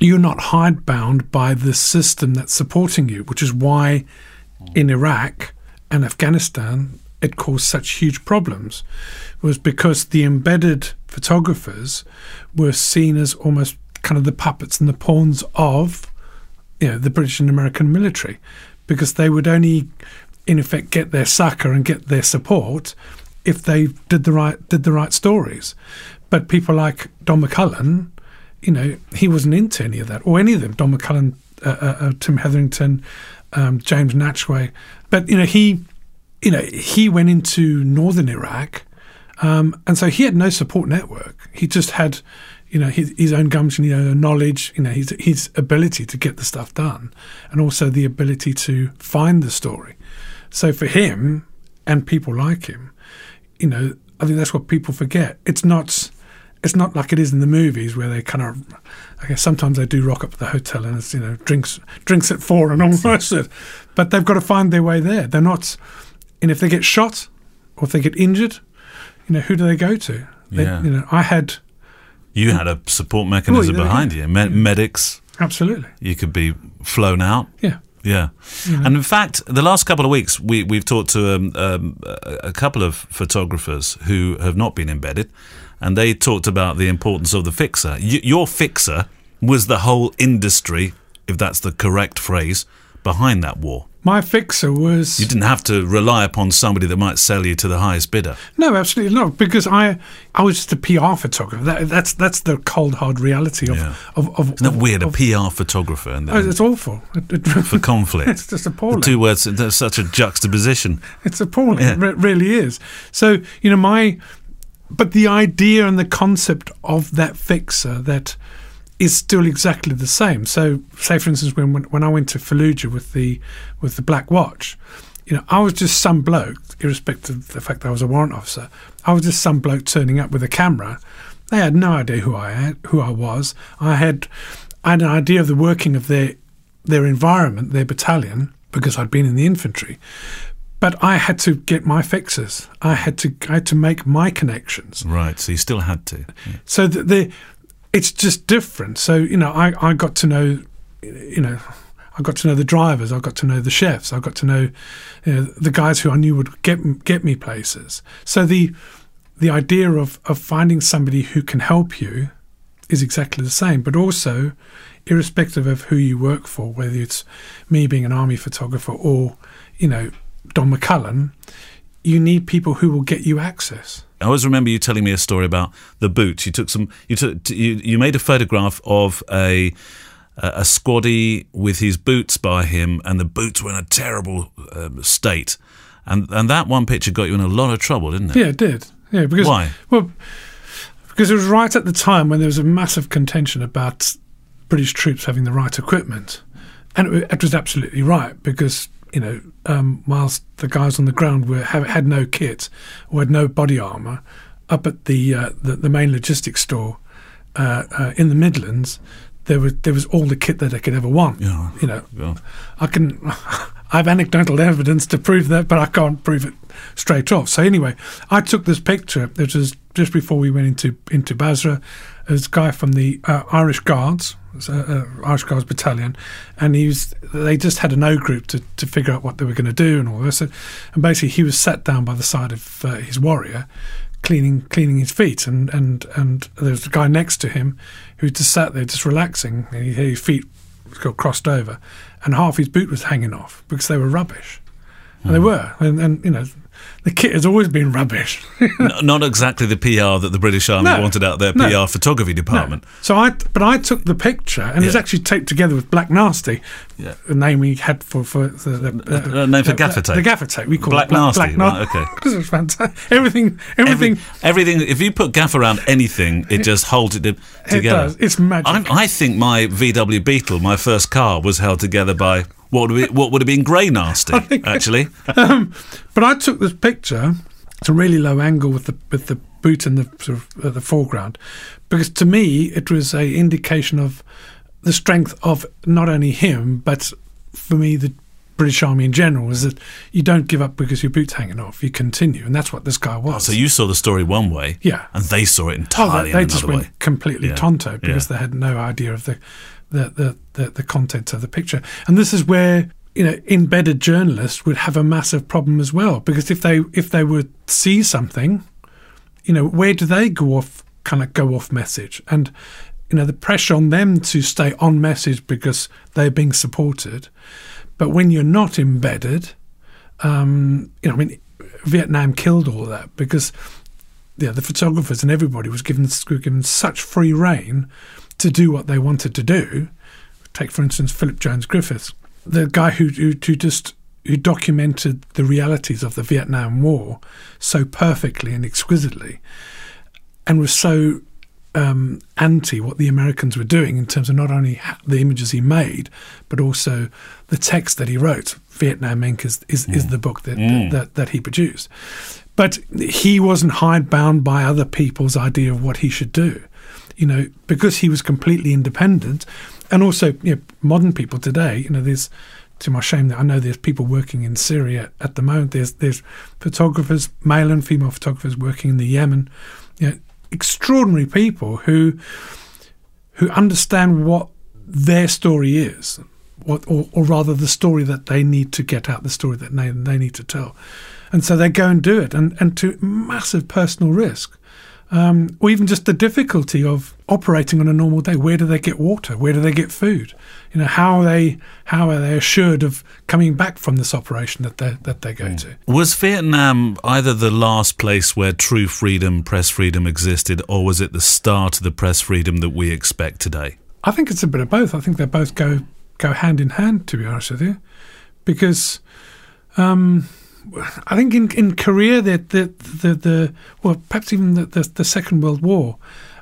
You're not hidebound by the system that's supporting you, which is why in Iraq and Afghanistan it caused such huge problems, was because the embedded photographers were seen as almost kind of the puppets and the pawns of, you know, the British and American military, because they would only, in effect, get their succor and get their support if they did the right did the right stories. But people like Don McCullin, you know, he wasn't into any of that, or any of them. Don McCullin, uh, uh, Tim Hetherington, um, James Natchway. But you know, he, you know, he went into northern Iraq, um, and so he had no support network. He just had, you know, his, his own gumption, you know, knowledge, you know, his his ability to get the stuff done, and also the ability to find the story. So for him and people like him, you know, I think that's what people forget. It's not it's not like it is in the movies where they kind of, I guess sometimes they do rock up at the hotel and it's, you know, drinks drinks at four and all the rest of it. But they've got to find their way there. They're not, and if they get shot or if they get injured, you know, who do they go to? They, yeah. You know, I had... You had a support mechanism well, yeah, behind yeah. you. Med- medics. Absolutely. You could be flown out. Yeah. Yeah. You know. And in fact, the last couple of weeks, we, we've talked to um, um, a couple of photographers who have not been embedded, and they talked about the importance of the fixer. Y- your fixer was the whole industry, if that's the correct phrase, behind that war. My fixer was... You didn't have to rely upon somebody that might sell you to the highest bidder. No, absolutely not, because I I was just a P R photographer. That, that's that's the cold, hard reality of... Yeah. of, of Isn't that of, weird, of, a P R photographer? And oh, it's awful. It, it, for conflict. It's just appalling. The two words, there's such a juxtaposition. It's appalling, yeah. It re- really is. So, you know, my... But the idea and the concept of that fixer that is still exactly the same. So, say for instance, when when I went to Fallujah with the with the Black Watch, you know, I was just some bloke, irrespective of the fact that I was a warrant officer. I was just some bloke turning up with a camera. They had no idea who I had, who I was. I had I had an idea of the working of their their environment, their battalion, because I'd been in the infantry. But I had to get my fixes. I had to I had to make my connections. Right, so you still had to. Yeah. So the, the, it's just different. So, you know, I, I got to know, you know, I got to know the drivers. I got to know the chefs. I got to know, you know, the guys who I knew would get get me places. So the the idea of, of finding somebody who can help you is exactly the same, but also irrespective of who you work for, whether it's me being an army photographer or, you know, Don McCullin, you need people who will get you access. I always remember you telling me a story about the boots. You took some. You took. You, you made a photograph of a a squaddy with his boots by him, and the boots were in a terrible um, state. And and that one picture got you in a lot of trouble, didn't it? Yeah, it did. Yeah, because why? Well, because it was right at the time when there was a massive contention about British troops having the right equipment, and it, it was absolutely right because, you know, um, whilst the guys on the ground were ha- had no kit or had no body armour, up at the uh, the, the main logistics store uh, uh, in the Midlands, there was there was all the kit that I could ever want. Yeah. You know, yeah. I can I have anecdotal evidence to prove that, but I can't prove it straight off. So anyway, I took this picture, which was just before we went into into Basra. This guy from the uh, Irish Guards. Uh, uh, Irish Guards Battalion, and he was, they just had an O group to, to figure out what they were going to do and all this. And basically, he was sat down by the side of uh, his warrior, cleaning cleaning his feet, and and and there was a guy next to him who just sat there, just relaxing. And he, his feet got crossed over, and half his boot was hanging off because they were rubbish, and mm. they were, and, and you know. The kit has always been rubbish. no, not exactly the P R that the British Army no, wanted out their P R no, photography department. No. So I, but I took the picture, and yeah. it's actually taped together with Black Nasty, yeah. a name we had for for the, the, the, the, the name for the, gaffer tape. The gaffer tape we call Black it Black Nasty. Black Na- right, okay, because it's fantastic. Everything, everything, Every, everything. If you put gaff around anything, it just holds it together. It does. It's magic. I'm, I think my V W Beetle, my first car, was held together by. What would, be, what would have been grey nasty, actually. um, but I took this picture. It's a really low angle with the with the boot in the sort of uh, the foreground, because to me it was a indication of the strength of not only him, but for me the British Army in general, is that you don't give up because your boot's hanging off. You continue, and that's what this guy was. Oh, so you saw the story one way, yeah, and they saw it entirely. Oh, they, they just went way. completely yeah. tonto because yeah. they had no idea of the. The, the, the content of the picture. And this is where, you know, embedded journalists would have a massive problem as well, because if they if they would see something, you know, where do they go off, kind of go off message? And, you know, the pressure on them to stay on message because they're being supported. But when you're not embedded, um, you know, I mean, Vietnam killed all that because, you know, the photographers and everybody was given, were given such free rein to do what they wanted to do. Take, for instance, Philip Jones Griffiths, the guy who, who who just who documented the realities of the Vietnam War so perfectly and exquisitely, and was so um, anti what the Americans were doing in terms of not only the images he made, but also the text that he wrote. Vietnam Incorporated is is, mm. is the book that, mm. that, that that he produced. But he wasn't hidebound by other people's idea of what he should do, you know, because he was completely independent. And also, you know, modern people today, you know, there's, to my shame, that I know there's people working in Syria at the moment. There's there's photographers, male and female photographers working in the Yemen, you know, extraordinary people who who understand what their story is, what, or, or rather the story that they need to get out, the story that they, they need to tell. And so they go and do it, and, and to massive personal risk. Um, or even just the difficulty of operating on a normal day. Where do they get water? Where do they get food? You know, how are they how are they assured of coming back from this operation that they that they go mm. to? Was Vietnam either the last place where true freedom, press freedom existed, or was it the start of the press freedom that we expect today? I think it's a bit of both. I think they both go go hand in hand, to be honest with you, because um, I think in, in Korea that the, the the well perhaps even the the, the Second World War,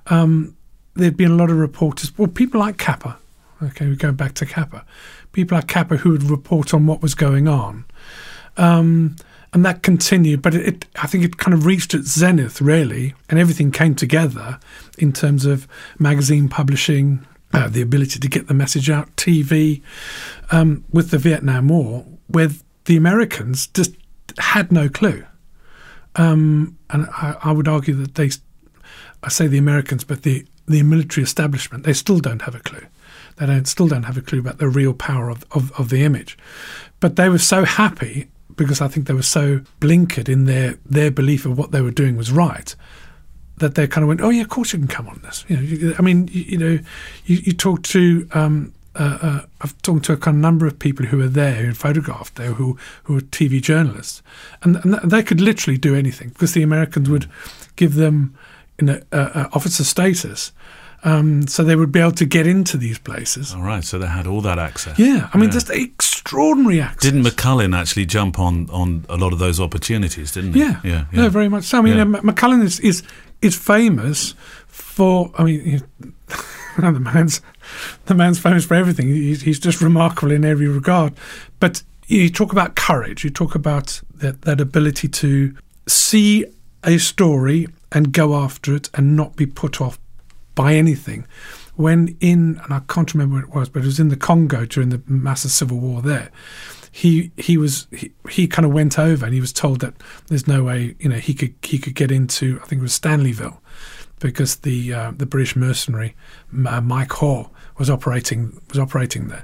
um, there'd been a lot of reporters. Well, people like Capa, okay, we go back to Capa. People like Capa who would report on what was going on, um, and that continued. But it, it I think it kind of reached its zenith really, and everything came together in terms of magazine publishing, uh, the ability to get the message out, T V, um, with the Vietnam War, where the Americans just had no clue, um, and I, I would argue that they, I say the Americans, but the, the military establishment, they still don't have a clue. They don't still don't have a clue about the real power of, of, of the image. But they were so happy because I think they were so blinkered in their, their belief of what they were doing was right, that they kind of went, oh yeah, of course you can come on this. You know, you, I mean, you, you know, you, you talk to. Um, Uh, uh, I've talked to a kind of number of people who were there, who photographed there, who who were T V journalists, and, and they could literally do anything because the Americans would give them, you know, uh, uh, officer status, um, so they would be able to get into these places. All right, so they had all that access. Yeah, I mean, yeah. just extraordinary access. Didn't McCullin actually jump on, on a lot of those opportunities? Didn't he? Yeah, yeah, yeah. no, very much. So I mean, yeah. McCullin is, is is famous for. I mean, the man's. The man's famous for everything. He's just remarkable in every regard. But you talk about courage. You talk about that, that ability to see a story and go after it and not be put off by anything. When in, and I can't remember what it was, but it was in the Congo during the massive civil war there. He he was he, he kind of went over and he was told that there's no way, you know, he could he could get into, I think it was Stanleyville, because the uh, the British mercenary uh, Mike Hoare was operating was operating there,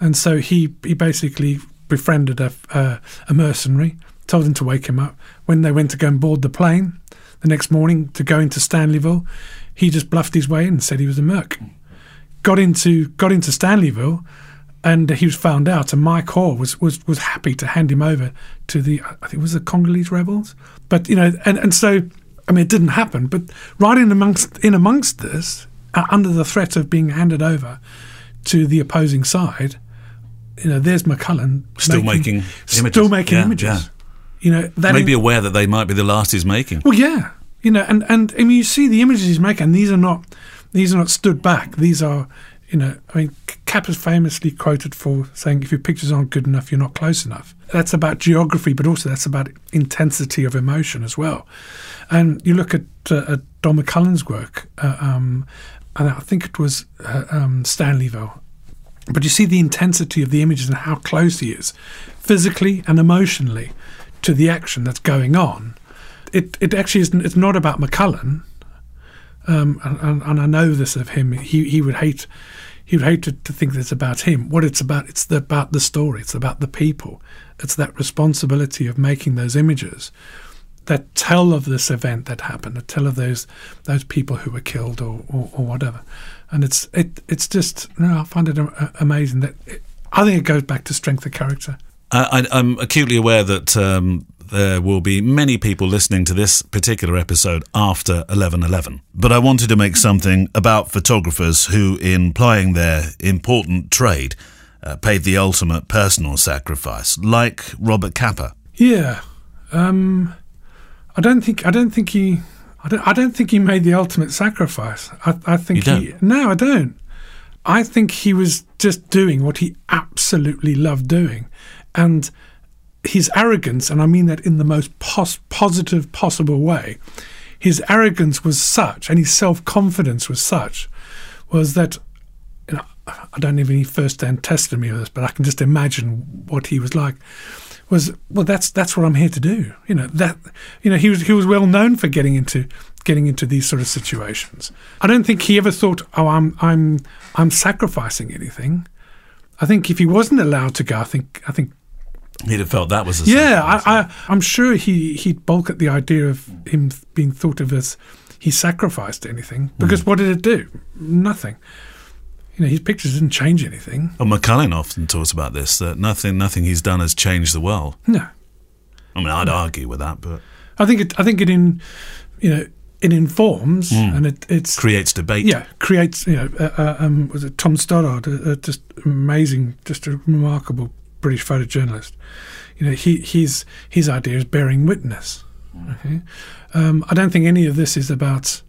and so he he basically befriended a uh, a mercenary, told him to wake him up. When they went to go and board the plane the next morning to go into Stanleyville, he just bluffed his way in and said he was a merc. Got into got into Stanleyville, and he was found out. And Mike Hoare was was was happy to hand him over to the I think it was the Congolese rebels. But you know, and and so. I mean, it didn't happen, but right in amongst in amongst this, uh, under the threat of being handed over to the opposing side, you know, there's McCullin still making, making images. still making yeah, images. Yeah. You know, that maybe in- aware that they might be the last he's making. Well, yeah, you know, and, and I mean, you see the images he's making. And these are not these are not stood back. These are, you know, I mean, Capa's famously quoted for saying, "If your pictures aren't good enough, you're not close enough." That's about geography, but also that's about intensity of emotion as well. And you look at, uh, at Don McCullin's work, uh, um, and I think it was uh, um, Stanleyville. But you see the intensity of the images and how close he is, physically and emotionally, to the action that's going on. It it actually isn't. It's not about McCullin, um, and, and, and I know this of him. He he would hate. He would hate to, to think that it's about him. What it's about, it's the, about the story. It's about the people. It's that responsibility of making those images that tell of this event that happened, that tell of those those people who were killed or, or, or whatever. And it's it it's just, you know, I find it amazing. That it, I think it goes back to strength of character. I, I, I'm acutely aware that um, there will be many people listening to this particular episode after eleven eleven. But I wanted to make something about photographers who, in plying their important trade, uh, paid the ultimate personal sacrifice, like Robert Capa. Yeah, um, I don't think I don't think he I don't I don't think he made the ultimate sacrifice. I, I think you don't? he no, I don't. I think he was just doing what he absolutely loved doing. And his arrogance, and I mean that in the most pos- positive possible way, his arrogance was such, and his self-confidence was such, was that, you know, I don't have any first-hand testimony of this, but I can just imagine what he was like. Was well, that's that's what I'm here to do. You know that. You know he was he was well known for getting into getting into these sort of situations. I don't think he ever thought, oh, I'm I'm I'm sacrificing anything. I think if he wasn't allowed to go, I think I think he'd have felt that was a yeah. I, I I'm sure he he'd balk at the idea of him being thought of as he sacrificed anything, because mm. what did it do? Nothing. You know, his pictures didn't change anything. Well, McCullin often talks about this, that nothing nothing he's done has changed the world. No. I mean, I'd no. argue with that, but... I think it, I think it in, you know, it informs mm. and it it's... Creates debate. Yeah, creates, you know, uh, uh, um, was it Tom Stoddard, uh, uh, just amazing, just a remarkable British photojournalist. You know, he his, his idea is bearing witness. Mm. Okay? Um, I don't think any of this is about...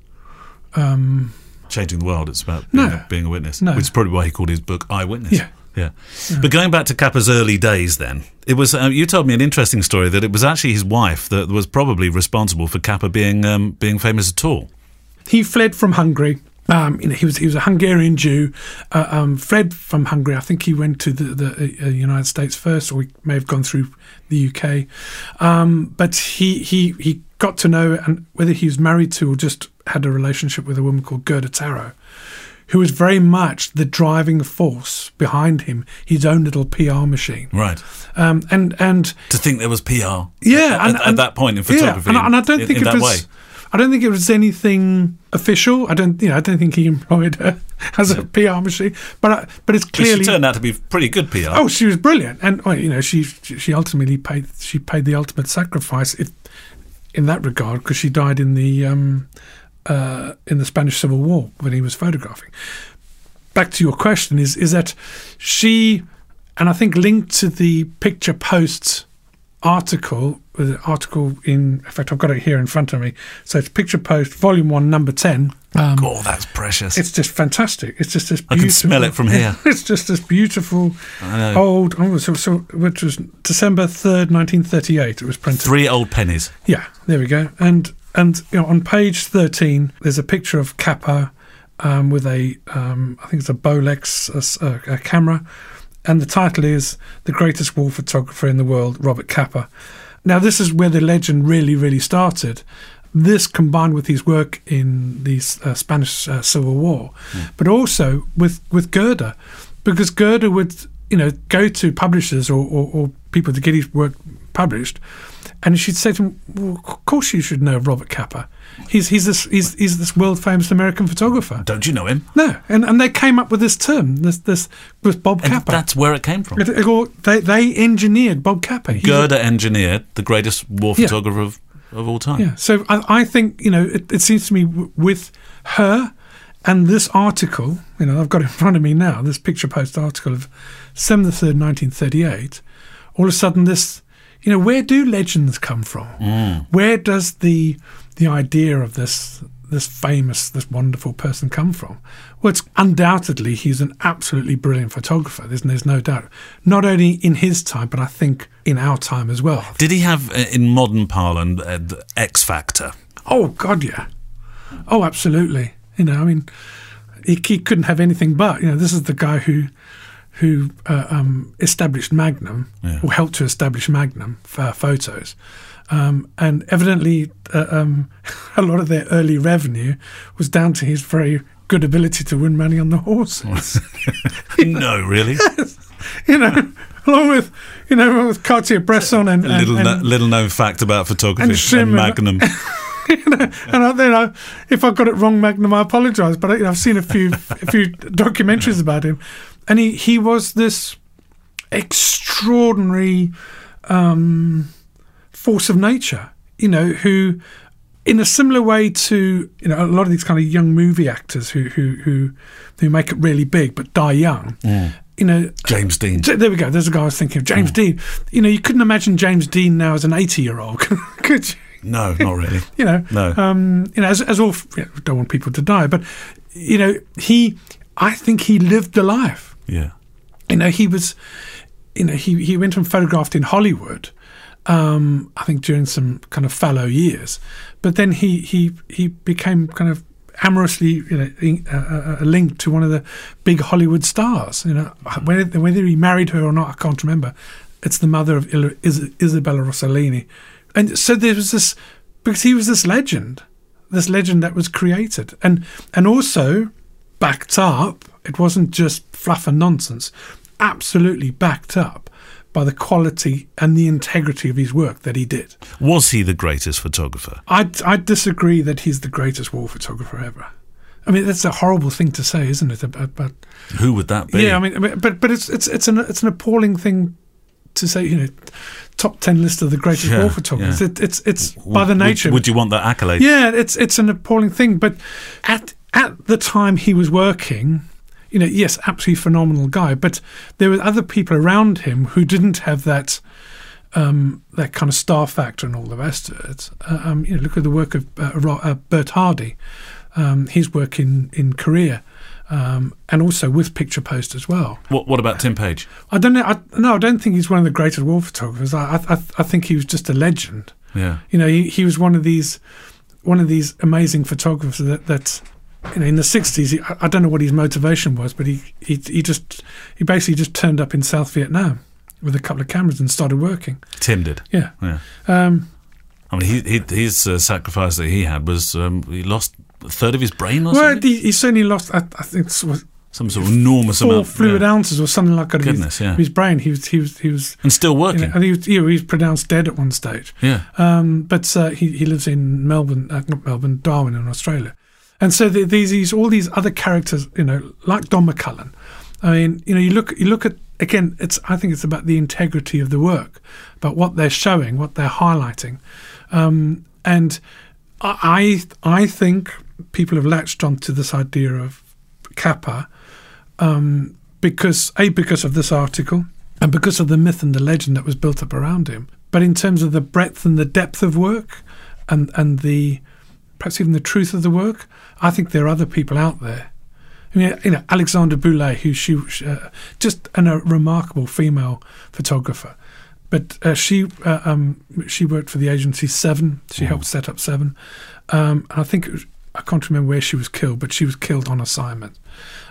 Um, changing the world, it's about being, no, a, being a witness, no. which is probably why he called his book Eyewitness. Yeah. Yeah. yeah. But going back to Capa's early days then, it was uh, you told me an interesting story that it was actually his wife that was probably responsible for Capa being um, being famous at all. He fled from Hungary. Um, you know, he was he was a Hungarian Jew, uh, um, fled from Hungary. I think he went to the, the uh, United States first, or he may have gone through the U K. Um, but he, he he got to know, and whether he was married to or just had a relationship with, a woman called Gerda Taro, who was very much the driving force behind him, his own little P R machine. Right. Um, and, and to think there was P R. Yeah, at, and, at, at that point in photography. Yeah, and, and I don't in, think in it was. Way. I don't think it was anything official. I don't, you know, I don't think he employed her as a P R machine. But, I, but it's clearly but she turned out to be pretty good P R. Oh, she was brilliant, and well, you know, she she ultimately paid she paid the ultimate sacrifice if, in that regard, because she died in the um, uh, in the Spanish Civil War when he was photographing. Back to your question is is that she, and I think linked to the Picture Post article. With an article in, in fact, I've got it here in front of me. So it's Picture Post, Volume One, Number Ten. Um, oh, that's precious! It's just fantastic. It's just this. Beautiful, I can smell it from here. It's just this beautiful old. Oh, so, so, which was December third, nineteen thirty-eight. It was printed. Three old pennies. Yeah, there we go. And and you know, on page thirteen, there's a picture of Capa um, with a, um, I think it's a Bolex a, a camera, and the title is "The Greatest War Photographer in the World, Robert Capa." Now, this is where the legend really, really started. This combined with his work in the uh, Spanish uh, Civil War, mm. but also with, with Gerda, because Gerda would, you know, go to publishers or, or, or people to get his work published, and she'd say to him, well, of course you should know Robert Capa. He's he's this he's, he's this world-famous American photographer. Don't you know him? No. And and they came up with this term, this this was Bob and Capa. That's where it came from. It, it, they they engineered Bob Capa. He Gerda was, engineered the greatest war yeah. photographer of, of all time. Yeah. So I, I think, you know, it, it seems to me w- with her and this article, you know, I've got it in front of me now, this Picture Post article of December third, nineteen thirty-eight, all of a sudden this, you know, where do legends come from? Mm. Where does the... the idea of this this famous, this wonderful person come from? Well, it's undoubtedly he's an absolutely brilliant photographer. There's, there's no doubt. Not only in his time, but I think in our time as well. Did he have, in modern parlance, uh, the X factor? Oh, God, yeah. Oh, absolutely. You know, I mean, he, he couldn't have anything but. You know, this is the guy who who uh, um, established Magnum, yeah. or helped to establish Magnum for uh, photos. Um, and evidently, uh, um, a lot of their early revenue was down to his very good ability to win money on the horses. No, really? Yes. You know, along with, you know, with Cartier-Bresson and... A little, and, and, no, little known fact about photography and, and Magnum. And, you know, and I, you know, if I got it wrong, Magnum, I apologise, but I, you know, I've seen a few, a few documentaries about him. And he, he was this extraordinary... Um, force of nature, you know, who, in a similar way to, you know, a lot of these kind of young movie actors who who who, who make it really big but die young, mm. you know, James Dean. There we go. There's a guy I was thinking of, James mm. Dean. You know, you couldn't imagine James Dean now as an eighty-year-old, could you? No, not really. You know, no. Um, you know, as as all, you know, don't want people to die, but you know, he, I think he lived the life. Yeah. You know, he was. you know, he, he went and photographed in Hollywood, um, I think during some kind of fallow years. But then he he, he became kind of amorously, you know, uh, uh, linked to one of the big Hollywood stars. You know, whether, whether he married her or not, I can't remember. It's the mother of Is- Isabella Rossellini. And so there was this, because he was this legend, this legend that was created. And, and also backed up, it wasn't just fluff and nonsense, absolutely backed up by the quality and the integrity of his work that he did. Was he the greatest photographer? I, I disagree that he's the greatest war photographer ever. I mean, that's a horrible thing to say, isn't it? But, but who would that be? Yeah, I mean, but but it's it's it's an it's an appalling thing to say. You know, top ten list of the greatest yeah, war photographers. Yeah. It, it's it's w- by the nature. Would, would you want that accolade? Yeah, it's it's an appalling thing. But at at the time he was working, you know, yes, absolutely phenomenal guy, but there were other people around him who didn't have that um, that kind of star factor and all the rest of it. Uh, um, you know, look at the work of uh, uh, Bert Hardy, um, his work in, in Korea, um, and also with Picture Post as well. What What about Tim Page? I don't know. I, no, I don't think he's one of the greatest war photographers. I I, I think he was just a legend. Yeah. You know, he, he was one of these one of these amazing photographers that that's. You know, in the sixties, he, I don't know what his motivation was, but he, he he just he basically just turned up in South Vietnam with a couple of cameras and started working. Tim did, yeah. yeah. Um, I mean, he, he, his uh, sacrifice that he had was um, he lost a third of his brain. Or well, something? He, he certainly lost. I, I think it was some sort of enormous four amount, fluid yeah. ounces or something like that. Goodness, his, yeah. His brain. He was he was he was and still working. You know, and he was, you know, he was pronounced dead at one stage. Yeah. Um, but uh, he he lives in Melbourne, uh, not Melbourne, Darwin in Australia. And so the, these, these, all these other characters, you know, like Don McCullin. I mean, you know, you look, you look at again. It's I think it's about the integrity of the work, about what they're showing, what they're highlighting, um, and I, I think people have latched onto this idea of Capa um, because a because of this article and because of the myth and the legend that was built up around him. But in terms of the breadth and the depth of work, and and the perhaps even the truth of the work, I think there are other people out there. I mean, you know, Alexandre Boulet, who she, uh, just an, a remarkable female photographer, but uh, she uh, um, she worked for the agency Seven. She Wow. helped set up Seven. Um, and I think it was, I can't remember where she was killed, but she was killed on assignment.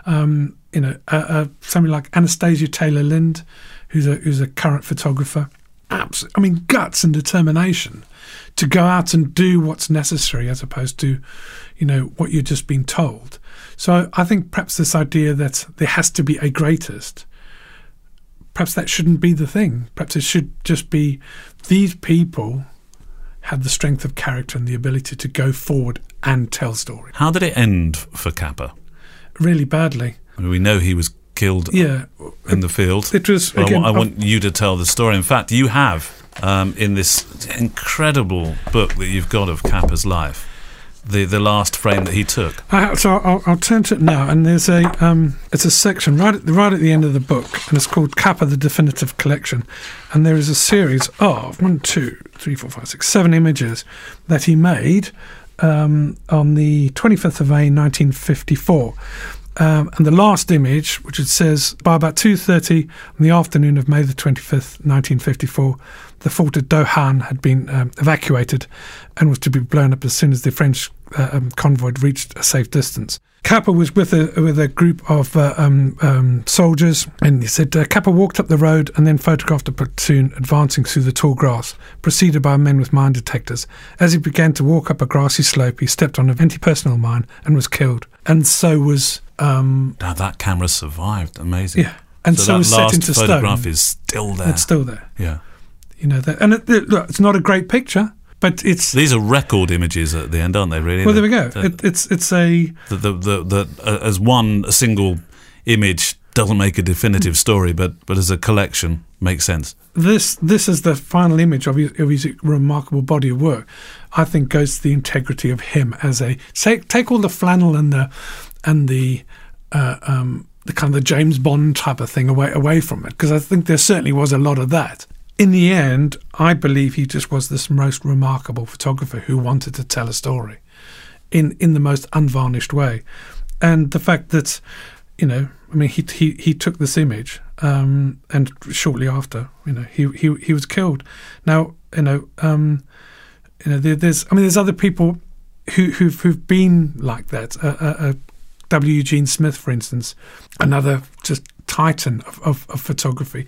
Um, you know, uh, uh, somebody like Anastasia Taylor Lind, who's a who's a current photographer. Absolutely, I mean, guts and determination to go out and do what's necessary as opposed to, you know, what you've just been told. So I think perhaps this idea that there has to be a greatest, perhaps that shouldn't be the thing. Perhaps it should just be these people had the strength of character and the ability to go forward and tell stories. How did it end for Capa? Really badly. I mean, we know he was killed yeah, in the field. It was, well, again, I, I want I've, you to tell the story. In fact, you have... Um, in this incredible book that you've got of Capa's life, the the last frame that he took. Uh, so I'll, I'll turn to it now, and there's a um, it's a section right at the, right at the end of the book, and it's called Capa: The Definitive Collection, and there is a series of one, two, three, four, five, six, seven images that he made um, on the twenty-fifth of May, nineteen fifty-four. Um, and the last image, which it says, by about two thirty on the afternoon of May the twenty-fifth, nineteen fifty-four, the fort at Dohan had been um, evacuated and was to be blown up as soon as the French uh, um, convoy reached a safe distance. Capa was with a, with a group of uh, um, um, soldiers, and he said, uh, Capa walked up the road and then photographed a platoon advancing through the tall grass, preceded by men with mine detectors. As he began to walk up a grassy slope, he stepped on an anti-personnel mine and was killed. And so was... Um, now that camera survived, amazing. Yeah, and so, so that was set into stone. That last photograph is still there. It's still there. Yeah, you know that, and it, it, look, it's not a great picture, but it's these are record images at the end, aren't they? Really? Well, there we go. Uh, it, it's it's a the the, the, the uh, as one a single image doesn't make a definitive story, but but as a collection makes sense. This this is the final image of his, of his remarkable body of work. I think goes to the integrity of him as a take take all the flannel and the. and the uh, um, the kind of the James Bond type of thing away away from it, because I think there certainly was a lot of that. In the end, I believe he just was this most remarkable photographer who wanted to tell a story in, in the most unvarnished way. And the fact that, you know, I mean, he he he took this image, um, and shortly after, you know, he he he was killed. Now, you know, um, you know, there, there's I mean, there's other people who who've who've been like that. Uh, uh, uh, W. Eugene Smith, for instance, another just titan of, of, of photography.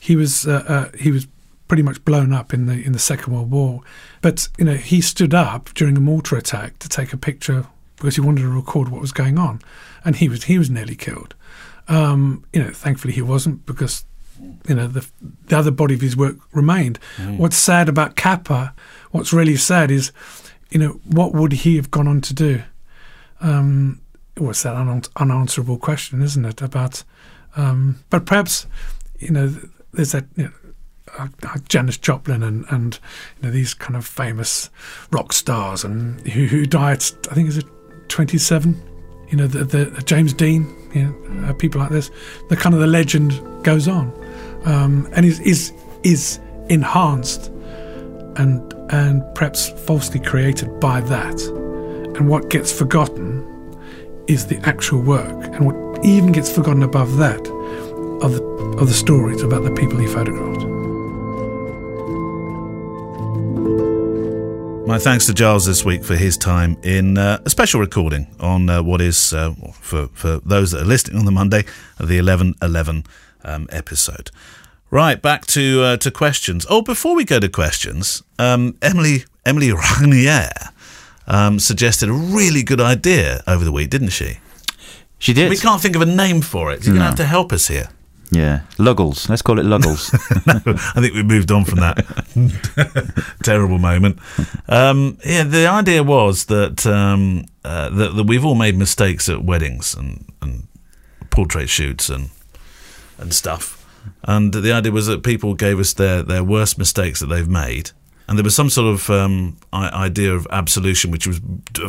He was uh, uh, he was pretty much blown up in the in the Second World War, but you know, he stood up during a mortar attack to take a picture because he wanted to record what was going on, and he was he was nearly killed. Um, you know, thankfully he wasn't, because you know the the other body of his work remained. Mm. What's sad about Capa, what's really sad is, you know, what would he have gone on to do? Um, what's that unans- unanswerable question, isn't it? About, um, but perhaps, you know, there's that. You know, Uh, Janis Joplin and, and you know, these kind of famous rock stars and who, who died, I think is it twenty-seven, you know, the, the James Dean, you know, uh, people like this, the kind of the legend goes on, um, and is, is is enhanced and and perhaps falsely created by that, and what gets forgotten is the actual work, and what even gets forgotten above that are the, are the stories about the people he photographed. My thanks to Giles this week for his time in uh, a special recording on uh, what is, uh, for, for those that are listening on the Monday, the eleven eleven um, episode. Right, back to uh, to questions. Oh, before we go to questions, um, Emily Emily Ragnier um, suggested a really good idea over the week, didn't she? She did. We can't think of a name for it. You're no. going to have to help us here. Yeah, Luggles. Let's call it Luggles. No, I think we moved on from that terrible moment. Um, yeah, the idea was that, um, uh, that that we've all made mistakes at weddings and, and portrait shoots and and stuff. And the idea was that people gave us their, their worst mistakes that they've made, and there was some sort of um, idea of absolution, which was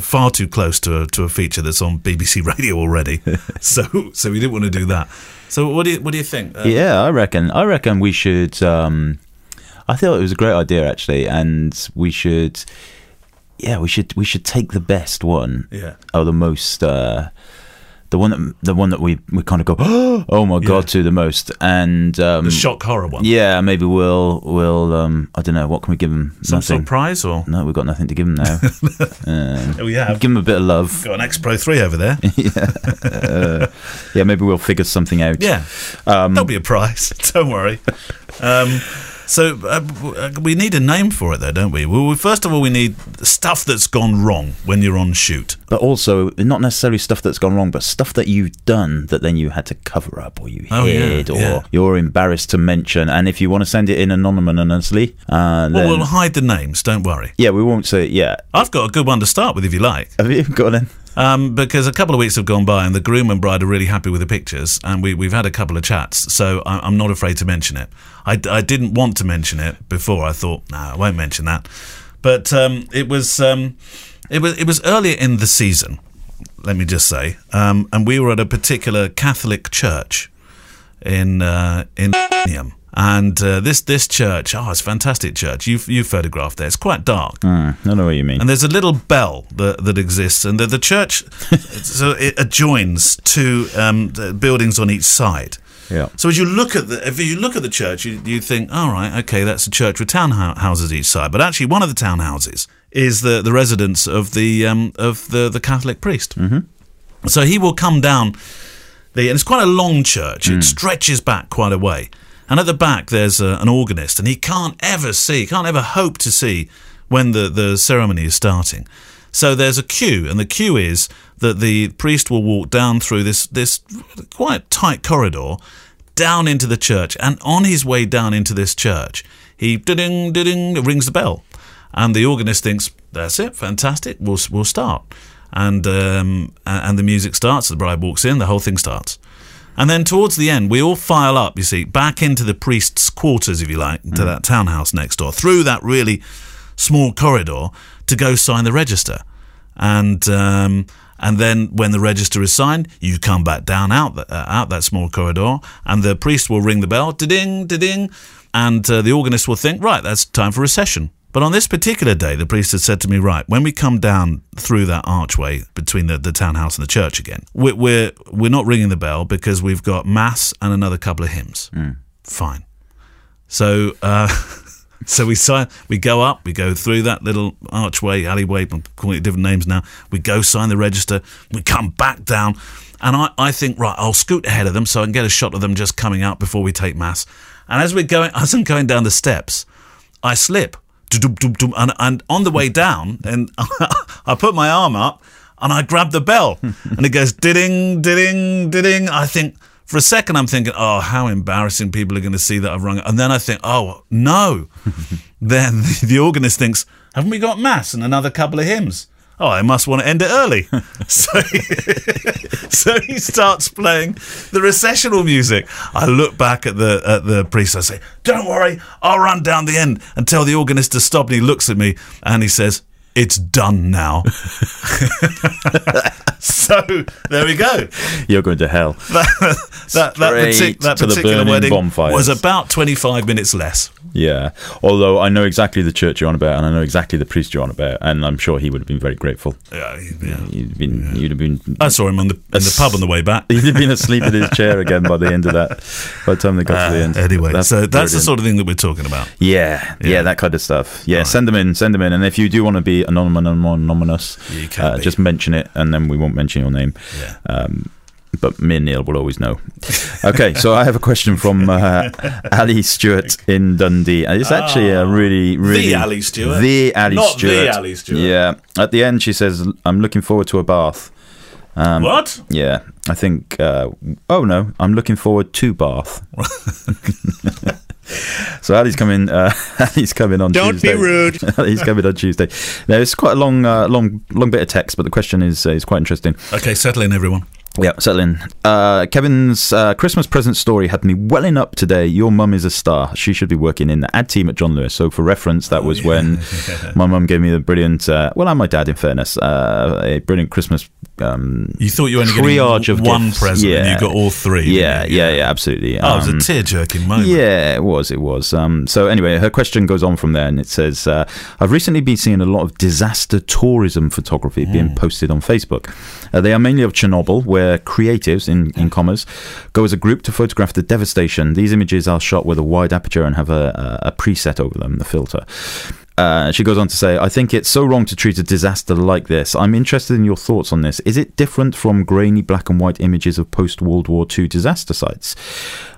far too close to a, to a feature that's on B B C Radio already. so so we didn't want to do that. So what do you, what do you think? Uh, yeah, I reckon I reckon we should. Um, I thought it was a great idea actually, and we should. Yeah, we should we should take the best one. Yeah. Or the most, uh, the one that the one that we, we kind of go, oh my god, yeah. to the most, and um, the shock horror one. Yeah, maybe we'll we'll. Um, I don't know. What can we give them? Some nothing. Surprise or no? We've got nothing to give them now. uh, yeah, we have. Give them a bit of love. We've got an X Pro three over there. yeah. Uh, yeah, maybe we'll figure something out. Yeah, um, there'll be a prize. Don't worry. um, so uh, we need a name for it, though, don't we? Well, first of all, we need stuff that's gone wrong when you're on shoot. But also, not necessarily stuff that's gone wrong, but stuff that you've done that then you had to cover up, or you oh, hid, yeah, or yeah. you're embarrassed to mention. And if you want to send it in anonymously... Uh, well, we'll hide the names, don't worry. Yeah, we won't say... Yeah. I've got a good one to start with, if you like. Have you got one? Um, because a couple of weeks have gone by and the groom and bride are really happy with the pictures, and we, we've had a couple of chats, so I'm not afraid to mention it. I, I didn't want to mention it before. I thought, no, nah, I won't mention that. But um, it was um, it was it was earlier in the season, let me just say, um, and we were at a particular Catholic church in uh, in and uh, this this church, oh, it's a fantastic church. You you photographed there. It's quite dark. Mm, I know what you mean. And there's a little bell that that exists, and the, the church so it adjoins two um, buildings on each side. Yeah. So as you look at the if you look at the church, you you think, all right, okay, that's a church with townhouses each side. But actually, one of the townhouses is the, the residence of the um, of the, the Catholic priest. Mm-hmm. So he will come down the and it's quite a long church. Mm. It stretches back quite a way. And at the back, there's a, an organist, and he can't ever see, can't ever hope to see when the, the ceremony is starting. So there's a queue, and the queue is that the priest will walk down through this, this quite tight corridor down into the church, and on his way down into this church, he ding ding rings the bell. And the organist thinks, that's it, fantastic, we'll, we'll start. And, um, and the music starts, the bride walks in, the whole thing starts. And then towards the end, we all file up, you see, back into the priest's quarters, if you like, to mm. that townhouse next door, through that really small corridor to go sign the register. And um, and then when the register is signed, you come back down out, the, uh, out that small corridor, and the priest will ring the bell, da-ding, da-ding, and uh, the organist will think, right, that's time for recession. But on this particular day, the priest had said to me, right, when we come down through that archway between the, the townhouse and the church again, we're, we're, we're not ringing the bell because we've got mass and another couple of hymns. Mm. Fine. So uh, so we sign, we go up, we go through that little archway, alleyway, I'm calling it different names now. We go sign the register, we come back down, and I, I think, right, I'll scoot ahead of them so I can get a shot of them just coming out before we take mass. And as we're going, as I'm going down the steps, I slip. And, and on the way down, and I put my arm up and I grab the bell. And it goes, ding, ding, ding. I think, for a second, I'm thinking, oh, how embarrassing, people are going to see that I've rung it. And then I think, oh, no. Then the, the organist thinks, haven't we got mass and another couple of hymns? Oh, I must want to end it early. So, so he starts playing the recessional music. I look back at the at the priest. I say, don't worry, I'll run down the end and tell the organist to stop. And he looks at me and he says, it's done now. So there we go. You're going to hell. That, that, that, partic- that particular wedding bonfires. Was about twenty-five minutes less. Yeah, although I know exactly the church you're on about, and I know exactly the priest you're on about, and I'm sure he would have been very grateful. Yeah, yeah. You'd, been, yeah. you'd have been. I saw him on the, in the pub on the way back. He'd have been asleep in his chair again by the end of that. By the time they got uh, to the end. Anyway, that's so that's brilliant. The sort of thing that we're talking about. Yeah, yeah, yeah that kind of stuff. Yeah, right. send them in, send them in, and if you do want to be anonymous, you can uh, just mention it, and then we won't mention your name. Yeah. Um, But me and Neil will always know. Okay, so I have a question from uh, Ali Stewart in Dundee. It's actually a really, really... The Ali Stewart. The Ali Not Stewart. Not the Ali Stewart. Yeah. At the end, she says, I'm looking forward to a bath. Um, what? Yeah. I think... Uh, oh, no. I'm looking forward to bath. So Ali's coming. Uh, Ali's coming on. Don't Tuesday. Be rude. Ali's coming on Tuesday. Now, it's quite a long, uh, long, long bit of text, but the question is uh, is quite interesting. Okay, settle in, everyone. Yeah, settle in. Uh, Kevin's uh, Christmas present story had me welling up today. Your mum is a star. She should be working in the ad team at John Lewis. So for reference, that oh, was yeah. when my mum gave me the brilliant, uh, well, and my dad, in fairness, uh, a brilliant Christmas um, You thought you were only getting one gifts. present yeah. and you got all three. Yeah, yeah, yeah, yeah, absolutely. Oh, um, it was a tear-jerking moment. Yeah, it was, it was. Um, so anyway, her question goes on from there, and it says, uh, I've recently been seeing a lot of disaster tourism photography mm. being posted on Facebook. Uh, they are mainly of Chernobyl, where creatives in, in commas go as a group to photograph the devastation. These images are shot with a wide aperture and have a, a, a preset over them, the filter. Uh, she goes on to say, I think it's so wrong to treat a disaster like this. I'm interested in your thoughts on this. Is it different from grainy black and white images of post-World War Two disaster sites?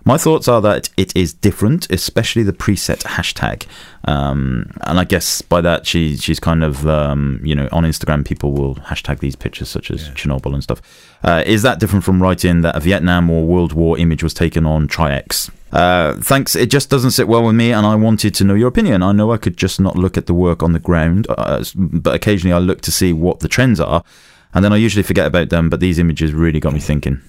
My thoughts are that it is different, especially the preset hashtag. Um, and I guess by that, she she's kind of, um, you know, on Instagram, people will hashtag these pictures such as yeah. Chernobyl and stuff. Uh, is that different from writing that a Vietnam or World War image was taken on Tri-X? Uh, thanks, it just doesn't sit well with me, and I wanted to know your opinion. I know I could just not look at the work on the ground, uh, but occasionally I look to see what the trends are, and then I usually forget about them, but these images really got me thinking.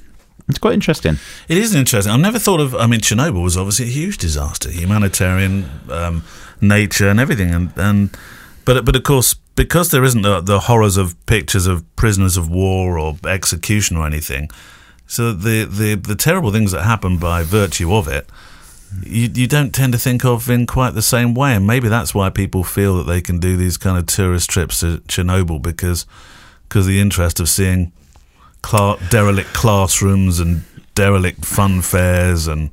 It's quite interesting. It is interesting. I've never thought of, I mean, Chernobyl was obviously a huge disaster, humanitarian, um, nature and everything, and, and but, but of course, because there isn't the, the horrors of pictures of prisoners of war or execution or anything... So the, the, the terrible things that happen by virtue of it, you you don't tend to think of in quite the same way. And maybe that's why people feel that they can do these kind of tourist trips to Chernobyl, because because the interest of seeing cla- derelict classrooms and derelict fun fairs, and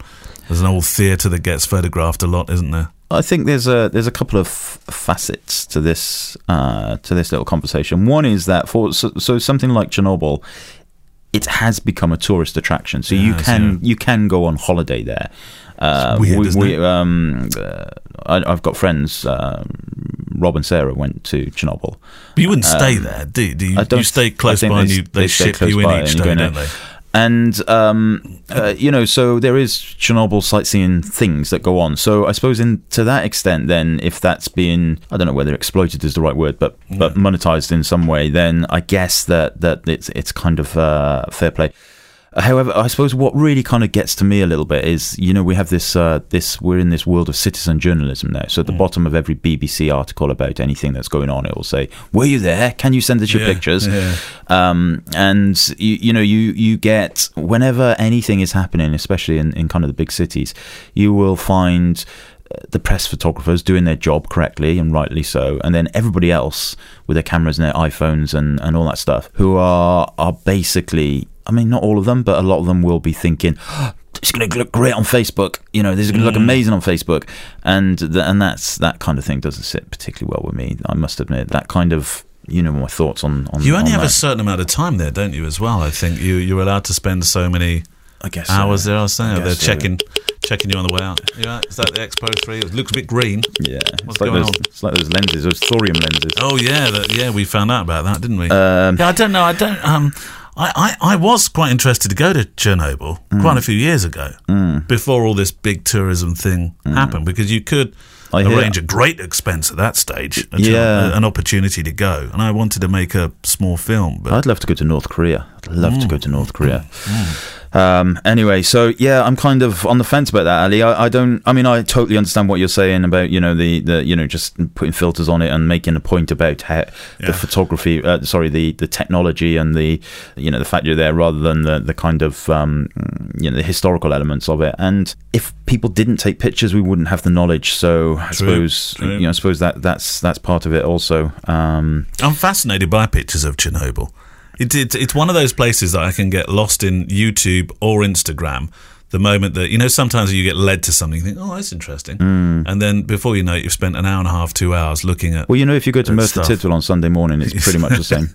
there's an old theatre that gets photographed a lot, isn't there? I think there's a there's a couple of f- facets to this uh, to this little conversation. One is that for so, so something like Chernobyl, it has become a tourist attraction, so yeah, you can you can go on holiday there. Uh, it's weird, we, isn't we, it? Um, uh, I, I've got friends. Uh, Rob and Sarah went to Chernobyl. But you wouldn't um, stay there, do you? Do you, you stay close by, they, and you, they, they ship you in each day, don't they? And um, uh, you know, so there is Chernobyl sightseeing things that go on. So I suppose, in to that extent, then, if that's being, I don't know whether exploited is the right word, but yeah. but monetized in some way, then I guess that that it's it's kind of uh, fair play. However, I suppose what really kind of gets to me a little bit is, you know, we have this, uh, this we're in this world of citizen journalism now. So at the mm. bottom of every B B C article about anything that's going on, it will say, were you there? Can you send us your yeah, pictures? Yeah. Um, and, you, you know, you, you get, whenever anything is happening, especially in, in kind of the big cities, you will find the press photographers doing their job correctly, and rightly so, and then everybody else with their cameras and their iPhones and, and all that stuff, who are are basically, I mean, not all of them, but a lot of them will be thinking, oh, it's going to look great on Facebook, you know, this is going to look amazing on Facebook, and th- and that's that kind of thing doesn't sit particularly well with me, I must admit. That kind of, you know, my thoughts on, on you only on have that. A certain amount of time there, don't you, as well? I think you, you're allowed to spend so many I guess hours so. there. I was saying I they're so. checking checking you on the way out. You right? Is that the X Pro three? It looks a bit green. Yeah. What's going on? It's like those lenses, those thorium lenses. Oh yeah, the, yeah. We found out about that, didn't we? Um, yeah, I don't know. I don't. Um, I, I, I was quite interested to go to Chernobyl mm. quite a few years ago, mm. before all this big tourism thing mm. happened, because you could I arrange a great expense at that stage, a, yeah. an opportunity to go. And I wanted to make a small film. But I'd love to go to North Korea. I'd love mm. to go to North Korea. Mm. Um, anyway, so yeah, I'm kind of on the fence about that, Ali. I, I don't. I mean, I totally understand what you're saying about, you know, the, the you know just putting filters on it and making a point about how yeah. the photography, uh, sorry, the, the technology and the you know the fact you're there rather than the the kind of um, you know the historical elements of it. And if people didn't take pictures, we wouldn't have the knowledge. So I True. suppose True. you know, I suppose that that's that's part of it also. Um, I'm fascinated by pictures of Chernobyl. It, it, it's one of those places that I can get lost in YouTube or Instagram the moment that, you know, sometimes you get led to something, you think, oh, that's interesting. Mm. And then before you know it, you've spent an hour and a half, two hours looking at. Well, you know, if you go to Merthyr Tydfil on Sunday morning, it's pretty much the same.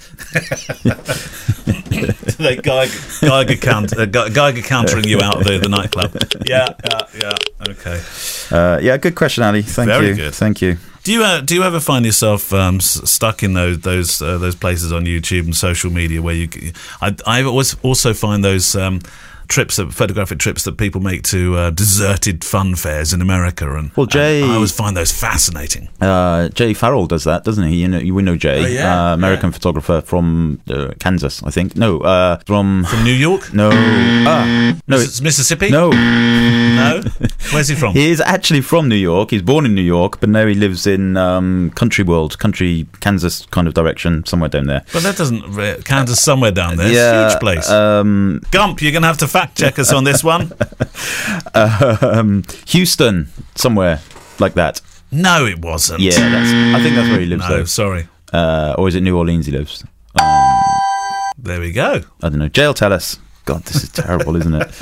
The guy, Geiger, count, uh, Geiger countering you out the, the nightclub. Yeah, yeah, yeah. Okay. Uh, yeah, good question, Ali. Thank Very you. Very good. Thank you. Do you uh, do you ever find yourself um, s- stuck in those those uh, those places on YouTube and social media where you? I I always also find those um, trips, that, photographic trips that people make to uh, deserted fun fairs in America, and well, Jay, and I always find those fascinating. Uh, Jay Farrell does that, doesn't he? You know, we know Jay, oh, yeah, uh, American yeah. photographer from uh, Kansas, I think. No, uh, from from New York. No, ah, no, it's Mississippi. No. No? Where's he from? He is actually from New York. He's born in New York, but now he lives in um, country world, country Kansas kind of direction, somewhere down there. But that doesn't... Kansas somewhere down there. Yeah, it's a huge place. Um, Gump, you're going to have to fact check us on this one. uh, um, Houston, somewhere like that. No, it wasn't. Yeah, that's, I think that's where he lives, no, though. No, sorry. Uh, or is it New Orleans he lives? Um, there we go. I don't know. Jay'll tell us. God, this is terrible, isn't it?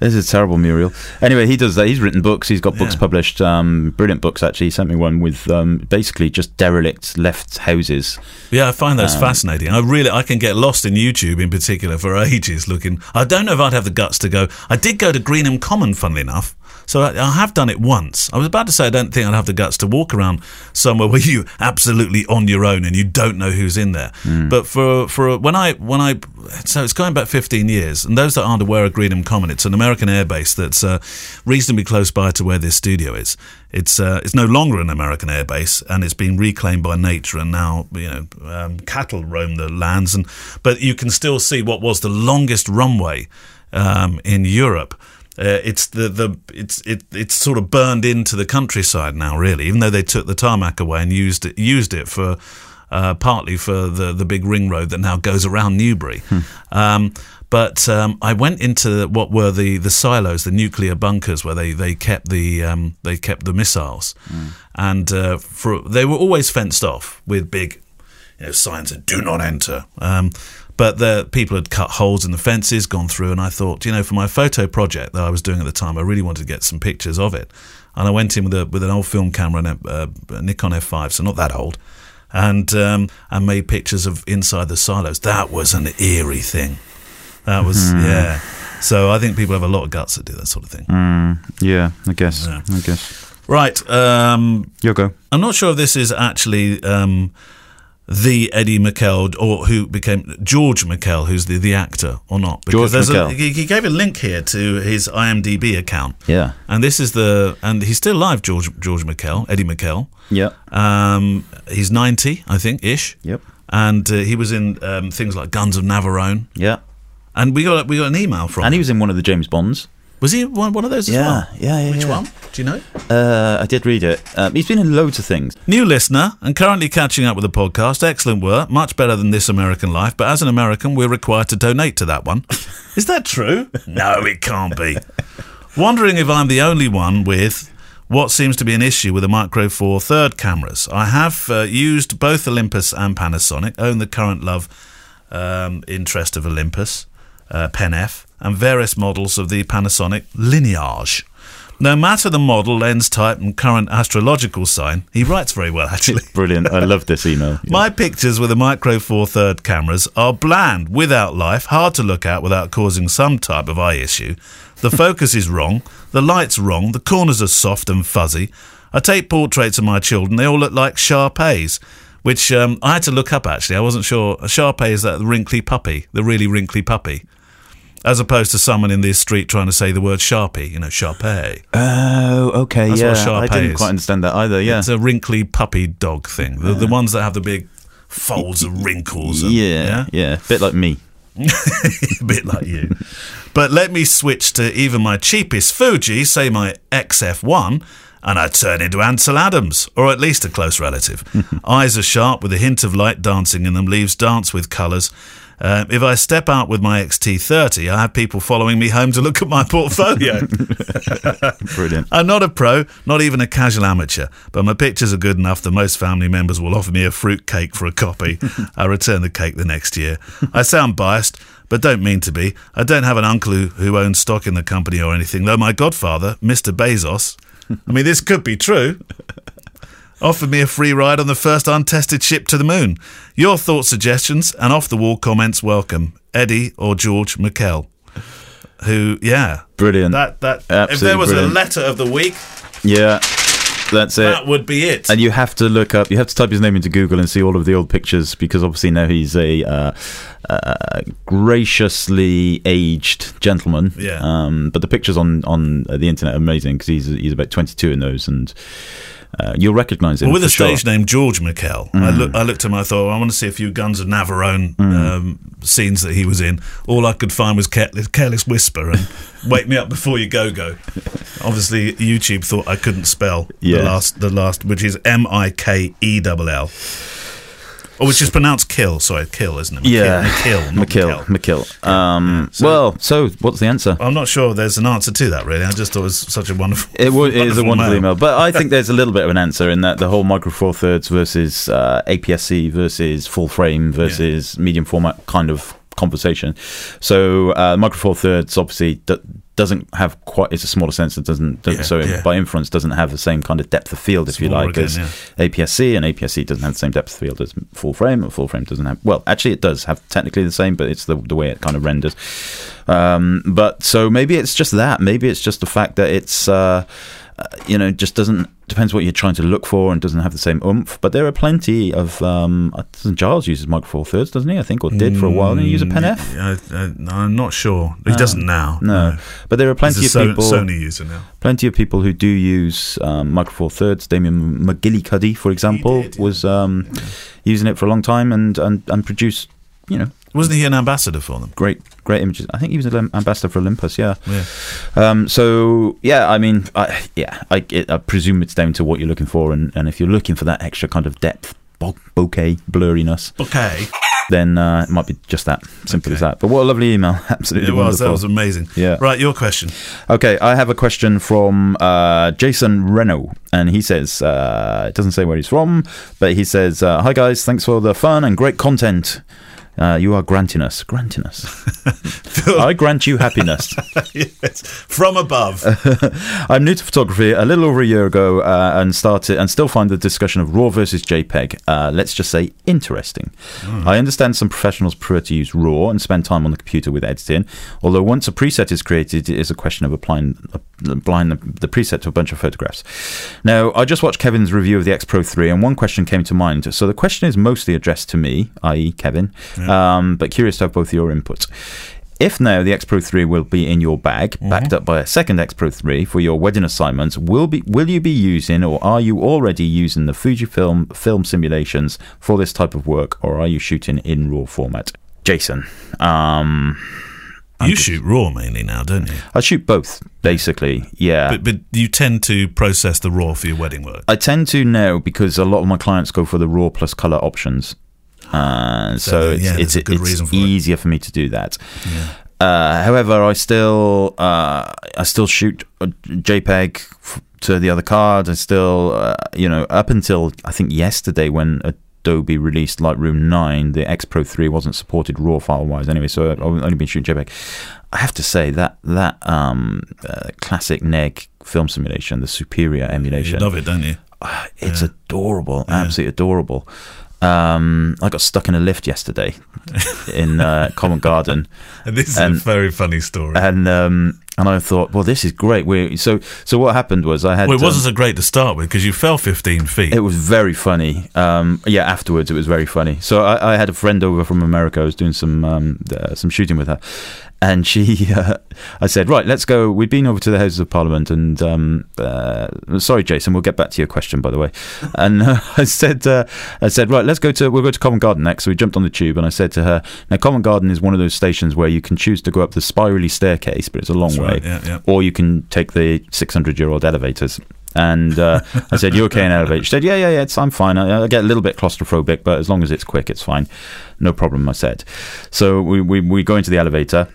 This is terrible, Muriel. Anyway, he does that. He's written books. He's got books yeah. published. Um, brilliant books, actually. He sent me one with um, basically just derelict left houses. Yeah, I find those um, fascinating. I really, I can get lost in YouTube in particular for ages looking. I don't know if I'd have the guts to go. I did go to Greenham Common, funnily enough. So I, I have done it once. I was about to say I don't think I'd have the guts to walk around somewhere where you're absolutely on your own and you don't know who's in there. Mm. But for for when I when I so it's going back fifteen years. And those that aren't aware of Greenham Common, it's an American airbase that's uh, reasonably close by to where this studio is. It's uh, it's no longer an American airbase, and it's been reclaimed by nature. And now you know um, cattle roam the lands, and but you can still see what was the longest runway um, in Europe. Uh, it's the, the it's it it's sort of burned into the countryside now, really. Even though they took the tarmac away and used it used it for uh, partly for the the big ring road that now goes around Newbury. Hmm. Um, but um, I went into what were the, the silos, the nuclear bunkers where they, they kept the um, they kept the missiles, hmm. and uh, for, they were always fenced off with big you know signs that do not enter. Um, But the people had cut holes in the fences, gone through, and I thought, you know, for my photo project that I was doing at the time, I really wanted to get some pictures of it. And I went in with a with an old film camera, and a, a Nikon F five, so not that old, and um, and made pictures of inside the silos. That was an eerie thing. That was, mm. yeah. So I think people have a lot of guts that do that sort of thing. Mm, yeah, I guess. Yeah. I guess. Right. Um, you go. I'm not sure if this is actually... Um, the Eddie McKell, or who became George McKell, who's the, the actor, or not? Because George McKell. A, he gave a link here to his IMDb account. Yeah, and this is the and he's still alive, George George McKell, Eddie McKell. Yeah, um, he's ninety, I think, ish. Yep, and uh, he was in um, things like Guns of Navarone. Yeah, and we got we got an email from, and him. He was in one of the James Bonds. Was he one of those as yeah, well? Yeah, yeah, Which yeah. one? Do you know? Uh, I did read it. Um, he's been in loads of things. New listener and currently catching up with the podcast. Excellent work. Much better than This American Life. But as an American, we're required to donate to that one. Is that true? No, it can't be. Wondering if I'm the only one with... what seems to be an issue with the Micro Four Third cameras. I have uh, used both Olympus and Panasonic, own the current love um, interest of Olympus, uh, Pen F, and various models of the Panasonic lineage. No matter the model, lens type and current astrological sign, he writes very well, actually. Brilliant. I love this email. Yeah. My pictures with the Micro Four Third cameras are bland, without life, hard to look at without causing some type of eye issue. The focus is wrong, the light's wrong, the corners are soft and fuzzy. I take portraits of my children, they all look like Shar Pei's, which um, I had to look up, actually. I wasn't sure. Shar Pei is that wrinkly puppy, the really wrinkly puppy. As opposed to someone in this street trying to say the word Sharpie, you know, Sharpay. Oh, okay, that's yeah. What I didn't is. quite understand that either, yeah. It's a wrinkly puppy dog thing. The, yeah. the ones that have the big folds and wrinkles. And, yeah, yeah, yeah. A bit like me. A bit like you. But let me switch to even my cheapest Fuji, say my X F one, and I turn into Ansel Adams, or at least a close relative. Eyes are sharp with a hint of light dancing in them, leaves dance with colours. Uh, if I step out with my X T thirty, I have people following me home to look at my portfolio. Brilliant. I'm not a pro, not even a casual amateur, but my pictures are good enough that most family members will offer me a fruit cake for a copy. I return the cake the next year. I sound biased, but don't mean to be. I don't have an uncle who, who owns stock in the company or anything, though my godfather, Mister Bezos, I mean, this could be true, offered me a free ride on the first untested ship to the moon. Your thoughts, suggestions, and off-the-wall comments welcome. Eddie or George McKell. Who, yeah. Brilliant. That that Absolutely if there was brilliant. a letter of the week. Yeah, that's it. That would be it. And you have to look up, you have to type his name into Google and see all of the old pictures, because obviously now he's a uh, uh, graciously aged gentleman. Yeah. Um, but the pictures on, on the internet are amazing, because he's, he's about twenty-two in those, and... Uh, you'll recognise him. Well, with a stage sure. name, George McKell, mm. I, look, I looked at him, I thought, well, I want to see a few Guns of Navarone mm. um, scenes that he was in. All I could find was Careless, careless Whisper and Wake Me Up Before You Go-Go. Obviously, YouTube thought I couldn't spell yes. the last, the last, which is M I K E L L. Oh, which is pronounced kill. Sorry, kill, isn't it? McKill, yeah. McKill, not McKill. McKill. McKill. Um, so, well, so what's the answer? I'm not sure there's an answer to that, really. I just thought it was such a wonderful It, w- it wonderful is a wonderful email. email. But I think there's a little bit of an answer in that the whole Micro Four Thirds versus uh, A P S C versus full frame versus yeah. medium format kind of conversation. So uh, Micro Four Thirds obviously... D- doesn't have quite, it's a smaller sensor, doesn't, doesn't yeah, so yeah. by inference doesn't have the same kind of depth of field, if smaller you like, again, as yeah. A P S C, and A P S C doesn't have the same depth of field as full frame, and full frame doesn't have, well, actually it does have technically the same, but it's the, the way it kind of renders. Um, but so maybe it's just that, maybe it's just the fact that it's, uh, you know, just doesn't, depends what you're trying to look for, and doesn't have the same oomph, but there are plenty of, um, Giles uses Micro Four Thirds, doesn't he, I think, or did for a while, didn't he use a Pen F? I, I, I'm not sure, he uh, doesn't now. No. no. But there are plenty of people. Sony user now. Plenty of people who do use um, Micro Four Thirds. Damien McGillicuddy, for example, did, yeah. was um, yeah. using it for a long time and, and, and produced. You know, wasn't he an ambassador for them? Great, great images. I think he was an ambassador for Olympus. Yeah. yeah. Um, so yeah, I mean, I, yeah, I, it, I presume it's down to what you're looking for, and, and if you're looking for that extra kind of depth, bo- bokeh, blurriness, bokeh. Then uh, it might be just that simple okay. as that. But what a lovely email! Absolutely, it was. Wonderful. That was amazing. Yeah. Right, your question. Okay, I have a question from uh, Jason Renault, and he says uh, it doesn't say where he's from, but he says, uh, "Hi guys, thanks for the fun and great content. Uh, you are granting us, granting us. I grant you happiness." Yes, from above. I'm new to photography a little over a year ago uh, and started and still find the discussion of RAW versus JPEG, uh, let's just say, interesting. Mm. I understand some professionals prefer to use RAW and spend time on the computer with editing, although once a preset is created, it is a question of applying, applying the, the preset to a bunch of photographs. Now, I just watched Kevin's review of the X Pro three, and one question came to mind. So the question is mostly addressed to me, that is. Kevin, Um, but curious to have both your inputs. If now the X Pro three will be in your bag, mm-hmm. backed up by a second X Pro three for your wedding assignments, will be will you be using, or are you already using, the Fujifilm film simulations for this type of work, or are you shooting in RAW format? Jason, um, you just, shoot RAW mainly now, don't you? I shoot both, basically. Yeah, but, but you tend to process the RAW for your wedding work. I tend to now, because a lot of my clients go for the RAW plus color options. Uh, so, so yeah, it's it's, it's for easier it. for me to do that. Yeah. Uh, however, I still uh, I still shoot JPEG f- to the other card. I still, uh, you know, up until I think yesterday when Adobe released Lightroom nine, the X Pro three wasn't supported raw file-wise anyway, so I've only been shooting JPEG. I have to say that that um, uh, classic N E G film simulation, the Superior emulation. You love it, don't you? Uh, it's yeah. adorable, yeah. absolutely adorable. Um, I got stuck in a lift yesterday in uh, Covent Garden. And this is and, a very funny story. And um, and I thought, well, this is great. We so so what happened was I had. Well, it wasn't um, so great to start with because you fell fifteen feet. It was very funny. Um, yeah, afterwards it was very funny. So I, I had a friend over from America. I was doing some um, uh, some shooting with her, and she, uh, I said, right, let's go. We'd been over to the Houses of Parliament, and um, uh, sorry, Jason, we'll get back to your question, by the way. And uh, I said, uh, I said, right, let's go to we'll go to Covent Garden next. So we jumped on the tube, and I said to her, now Covent Garden is one of those stations where you can choose to go up the spirally staircase, but it's a long That's way. Right, yeah, yeah. Or you can take the six hundred year old elevators. And uh, I said, you okay in elevator? She said, yeah, yeah, yeah, it's, I'm fine. I, I get a little bit claustrophobic, but as long as it's quick, it's fine. No problem, I said. So we, we, we go into the elevator.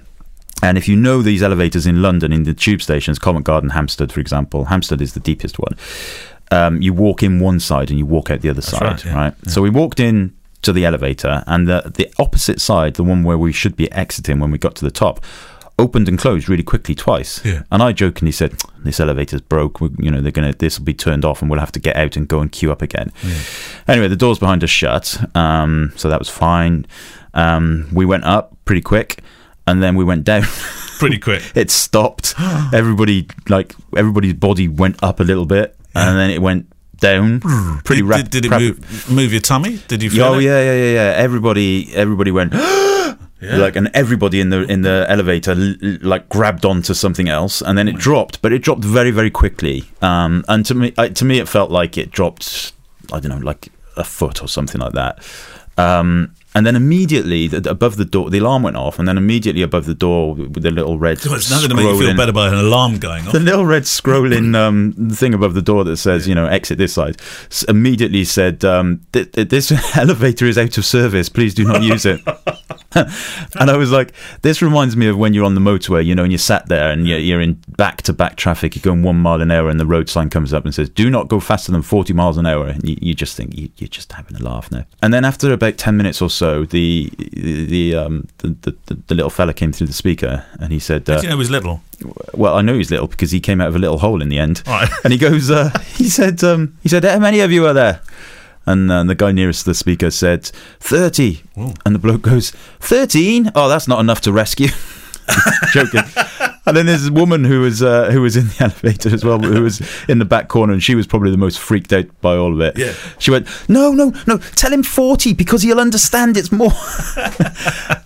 And if you know these elevators in London, in the tube stations, Covent Garden, Hampstead, for example, Hampstead is the deepest one. Um, you walk in one side and you walk out the other That's side, right? Yeah, right? Yeah. So we walked in to the elevator, and the, the opposite side, the one where we should be exiting when we got to the top, opened and closed really quickly twice, yeah. and I jokingly said, "This elevator's broke. We're, you know, they're gonna. This will be turned off, and we'll have to get out and go and queue up again." Yeah. Anyway, the doors behind us shut, um, so that was fine. Um, we went up pretty quick, and then we went down pretty quick. It stopped. Everybody, like everybody's body, went up a little bit, yeah. and then it went down pretty rapidly. Did, did it rap- move, move your tummy? Did you feel oh, it? Oh yeah, yeah, yeah, yeah. Everybody, everybody went. Yeah. Like, and everybody in the in the elevator l- l- like grabbed onto something else, and then it dropped, but it dropped very very quickly. Um, and to me, I, to me, it felt like it dropped, I don't know, like a foot or something like that. Um, and then immediately the, above the door, the alarm went off, and then immediately above the door, with the little red. So it's nothing to make you feel better by an alarm going off. The little red scrolling um, thing above the door that says, you know, exit this side, immediately said, um, th- th- "This elevator is out of service. Please do not use it." And I was like, this reminds me of when you're on the motorway, you know, and you're sat there and you're, you're in back-to-back traffic, you're going one mile an hour, and the road sign comes up and says, do not go faster than forty miles an hour. And you, you just think, you, you're just having a laugh now. And then after about ten minutes or so, the the um, the, the, the, the little fella came through the speaker, and he said... Uh, Did you know he was little? Well, I know he's little because he came out of a little hole in the end. Right. And he goes, uh, he said, um, he said, how many of you are there? And uh, the guy nearest the speaker said, thirty. Ooh. And the bloke goes, thirteen? Oh, that's not enough to rescue. Joking. And then there's a woman who was uh, who was in the elevator as well, who was in the back corner, and she was probably the most freaked out by all of it. Yeah. She went, no, no, no, tell him forty because he'll understand it's more.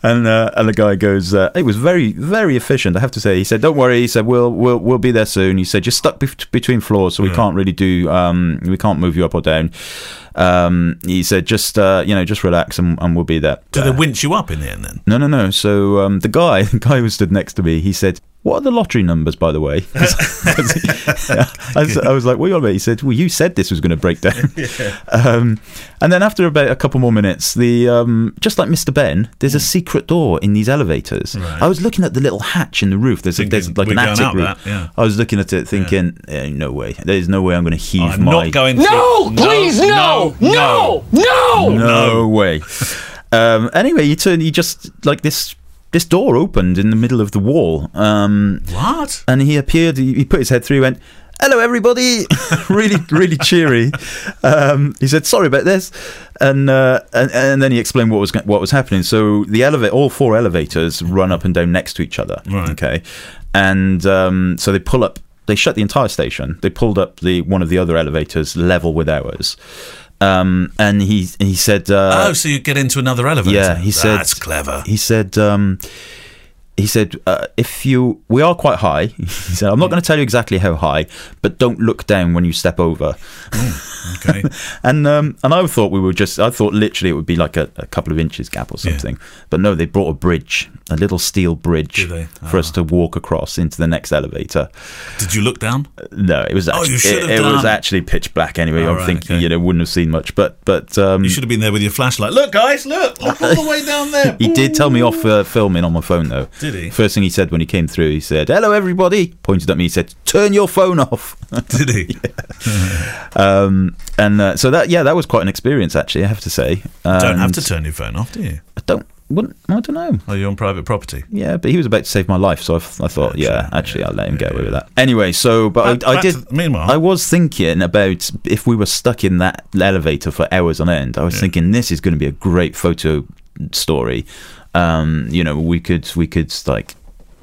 And uh, and the guy goes, uh, it was very, very efficient, I have to say. He said, don't worry. He said, we'll we'll we'll be there soon. He said, you're stuck be- between floors, so we yeah. can't really do, um, we can't move you up or down. Um, he said, just, uh, you know, just relax and, and we'll be there. Did uh, they winch you up in the end then? No, no, no. So um, the guy, the guy who stood next to me, he said, what are the lottery numbers, by the way? I, was, I was like, what are you on about? He said, well, you said this was going to break down. Yeah. Um, and then after about a couple more minutes, the um, just like Mister Ben, there's mm. a secret door in these elevators. Right. I was looking at the little hatch in the roof. There's, thinking, there's like an attic roof. That, yeah. I was looking at it thinking, yeah. eh, no way. There's no way I'm going to heave I'm my... Not going no, to... please, no! No! No! No, no. no way. um, anyway, you turn, you just, like this... This door opened in the middle of the wall. Um, what? And he appeared, he, he put his head through, he went, hello, everybody. really, really cheery. Um, he said, sorry about this. And, uh, and and then he explained what was what was happening. So the elevator, all four elevators run up and down next to each other. Right. Okay. And um, so they pull up, they shut the entire station. They pulled up the one of the other elevators level with ours. Um, and he he said... Uh, oh, so you get into another elevator. Yeah, he said... That's clever. He said, um, he said uh, if you... We are quite high. He said, I'm not going to tell you exactly how high, but don't look down when you step over. Mm. Okay. and um, and I thought we were just, I thought literally it would be like a, a couple of inches gap or something. Yeah. But no, they brought a bridge, a little steel bridge oh. for us to walk across into the next elevator. Did you look down? No, it was actually, oh, you should have it, it done. was actually pitch black anyway. Oh, I'm right, thinking, okay. you know, wouldn't have seen much. But, but um, you should have been there with your flashlight. Look, guys, look, look all the way down there. He did tell me off for uh, filming on my phone, though. Did he? First thing he said when he came through, he said, "Hello, everybody." Pointed at me, he said, "Turn your phone off." Did he? Yeah. um, and uh, so that, yeah, that was quite an experience, actually, I have to say. And don't have to turn your phone off, do you? I don't. Wouldn't I don't know. Are you on private property? Yeah, but he was about to save my life, so I, I thought, yeah, yeah actually, yeah, I'll let him yeah, get away yeah. with that. Anyway, so but back, I, I did. The, meanwhile, I was thinking about if we were stuck in that elevator for hours on end. I was yeah. thinking this is going to be a great photo story. Um, you know, we could we could like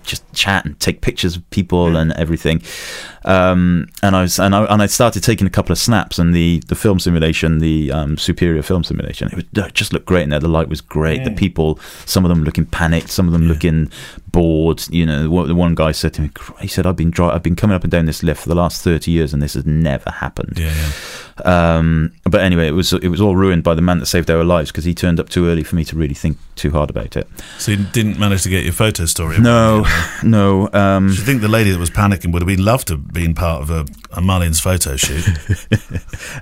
just chat and take pictures of people yeah. and everything. Um, and I was and I and I started taking a couple of snaps, and the, the film simulation, the um, Superior film simulation, it, was, it just looked great in there. The light was great. Yeah. The people, some of them looking panicked, some of them yeah. looking bored. You know, the one guy said to me, he said, "I've been dry, I've been coming up and down this lift for the last thirty years, and this has never happened." Yeah. yeah. Um, but anyway, it was it was all ruined by the man that saved our lives, because he turned up too early for me to really think too hard about it. So you didn't manage to get your photo story? No, you know? no. Um, so you think the lady that was panicking would have been loved to? Being part of a, a Marlin's photo shoot.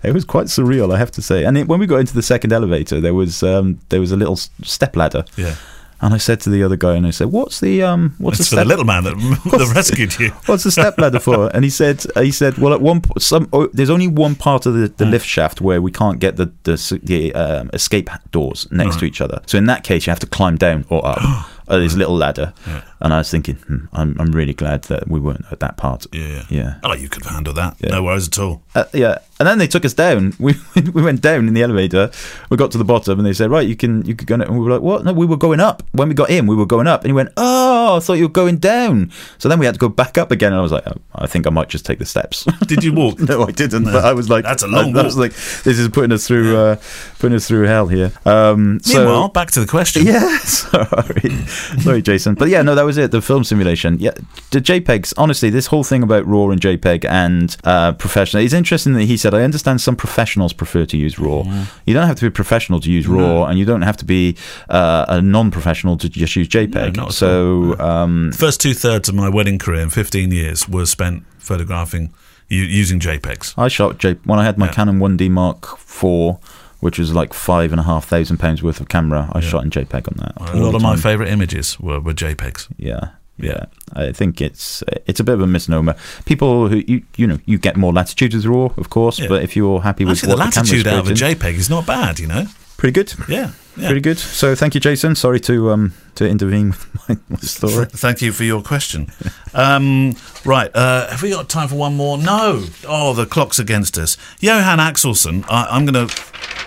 It was quite surreal, I have to say. And it, when we got into the second elevator, there was um, there was a little step ladder. Yeah. And I said to the other guy, and I said, "What's the um, what's it's the step?" For the little man that, that rescued you. What's the step ladder for? And he said, he said, "Well, at one po- some oh, there's only one part of the, the yeah. lift shaft where we can't get the the, the um, escape doors next right. to each other. So in that case, you have to climb down or up." Oh, this little ladder, yeah. and I was thinking, hmm, I'm I'm really glad that we weren't at that part. Yeah, yeah. Oh, you could have handled that. Yeah. No worries at all. Uh, yeah, and then they took us down. We we went down in the elevator. We got to the bottom, and they said, "Right, you can you could go." And we were like, "What? No, we were going up." When we got in, we were going up, and he went, "Oh, I thought you were going down." So then we had to go back up again, and I was like, oh, "I think I might just take the steps." Did you walk? No, I didn't. No. But I was like, "That's a long I, walk." I was like, "This is putting us through yeah. uh, putting us through hell here." Um, Meanwhile, so, back to the question. Yeah, sorry. Sorry, Jason. But yeah, no, that was it. The film simulation. Yeah, the JPEGs. Honestly, this whole thing about RAW and JPEG and uh, professional. It's interesting that he said, "I understand some professionals prefer to use RAW." Yeah. You don't have to be a professional to use RAW, no. and you don't have to be uh, a non-professional to just use JPEG. No, so, um, the first two thirds of my wedding career in fifteen years were spent photographing using JPEGs. I shot J- when I had my yeah. Canon one D Mark four. Which was like five and a half thousand pounds worth of camera. I yeah. shot in JPEG on that. A lot of my favourite images were, were JPEGs. Yeah, yeah. I think it's it's a bit of a misnomer. People who you you know you get more latitude with RAW, of course, yeah. but if you're happy with actually, what the latitude the out of a JPEG is not bad, you know. Pretty good. Yeah, yeah. Pretty good. So thank you, Jason. Sorry to um to intervene with my, my story. Thank you for your question. Um, right. Uh, have we got time for one more? No. Oh, the clock's against us. Johan Axelson. I, I'm going to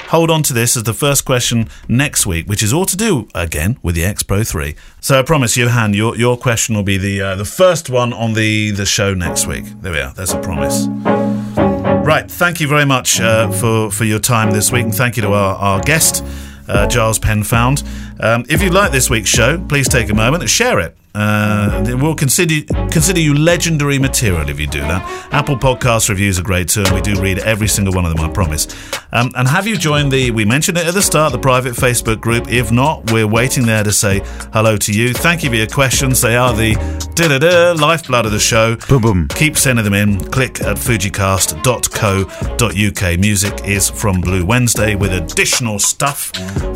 hold on to this as the first question next week, which is all to do, again, with the X Pro three. So I promise, Johan, your your question will be the uh, the first one on the, the show next week. There we are. That's a promise. Right, thank you very much uh, for, for your time this week, and thank you to our, our guest, uh, Giles Penfound. Um, if you like this week's show, please take a moment and share it. Uh, we'll consider consider you legendary material if you do that. Apple Podcast reviews are great too, and we do read every single one of them, I promise. Um, and have you joined the, we mentioned it at the start, the private Facebook group? If not, we're waiting there to say hello to you. Thank you for your questions. They are the da-da-da lifeblood of the show. Boom, boom. Keep sending them in. Click at fujicast dot co dot uk. Music is from Blue Wednesday with additional stuff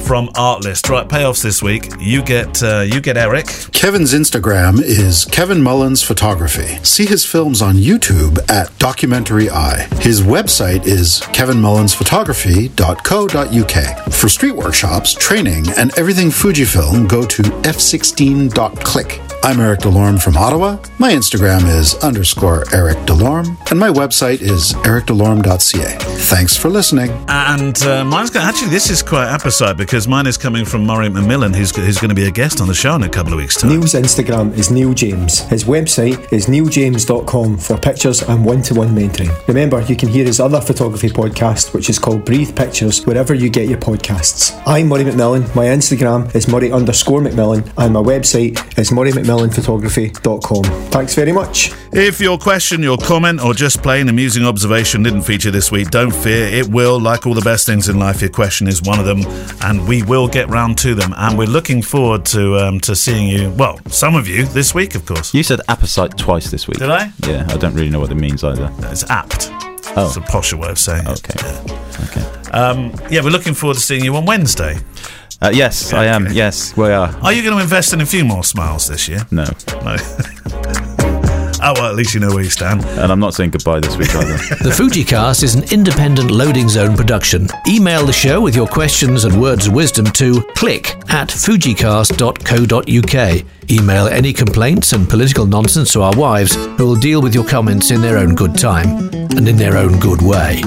from Artlist. Right, payoffs this week. You get uh, you get Eric. Kevin's in Instagram is Kevin Mullins Photography. See his films on YouTube at Documentary Eye. His website is kevin mullins photography dot co dot uk. For street workshops, training, and everything Fujifilm, go to f sixteen dot click. I'm Eric DeLorme from Ottawa. My Instagram is underscore Eric DeLorme, and my website is eric delorme dot c a. Thanks for listening. And uh, mine's going actually, this is quite apposite because mine is coming from Murray McMillan, who's, who's going to be a guest on the show in a couple of weeks' time. Neil's Instagram is Neil James. His website is neil james dot com for pictures and one-to-one mentoring. Remember, you can hear his other photography podcast, which is called Breathe Pictures, wherever you get your podcasts. I'm Murray McMillan. My Instagram is Murray underscore McMillan, and my website is Murray McMillan. macmillan photography dot com. Thanks very much. If your question, your comment, or just plain amusing observation didn't feature this week, don't fear, it will. Like all the best things in life, your question is one of them, and we will get round to them. And we're looking forward to um, to seeing you, well, some of you, this week, of course. You said apposite twice this week. Did I? Yeah, I don't really know what it means either. No, it's apt. Oh. It's a posher way of saying okay. it. Yeah. Okay. Um, yeah, we're looking forward to seeing you on Wednesday. Uh, yes, yeah, I am. Okay. Yes, we are. Are you going to invest in a few more smiles this year? No. No. Oh, well, at least you know where you stand. And I'm not saying goodbye this week either. The FujiCast is an independent Loading Zone production. Email the show with your questions and words of wisdom to click at fujicast dot co dot uk. Email any complaints and political nonsense to our wives, who will deal with your comments in their own good time and in their own good way.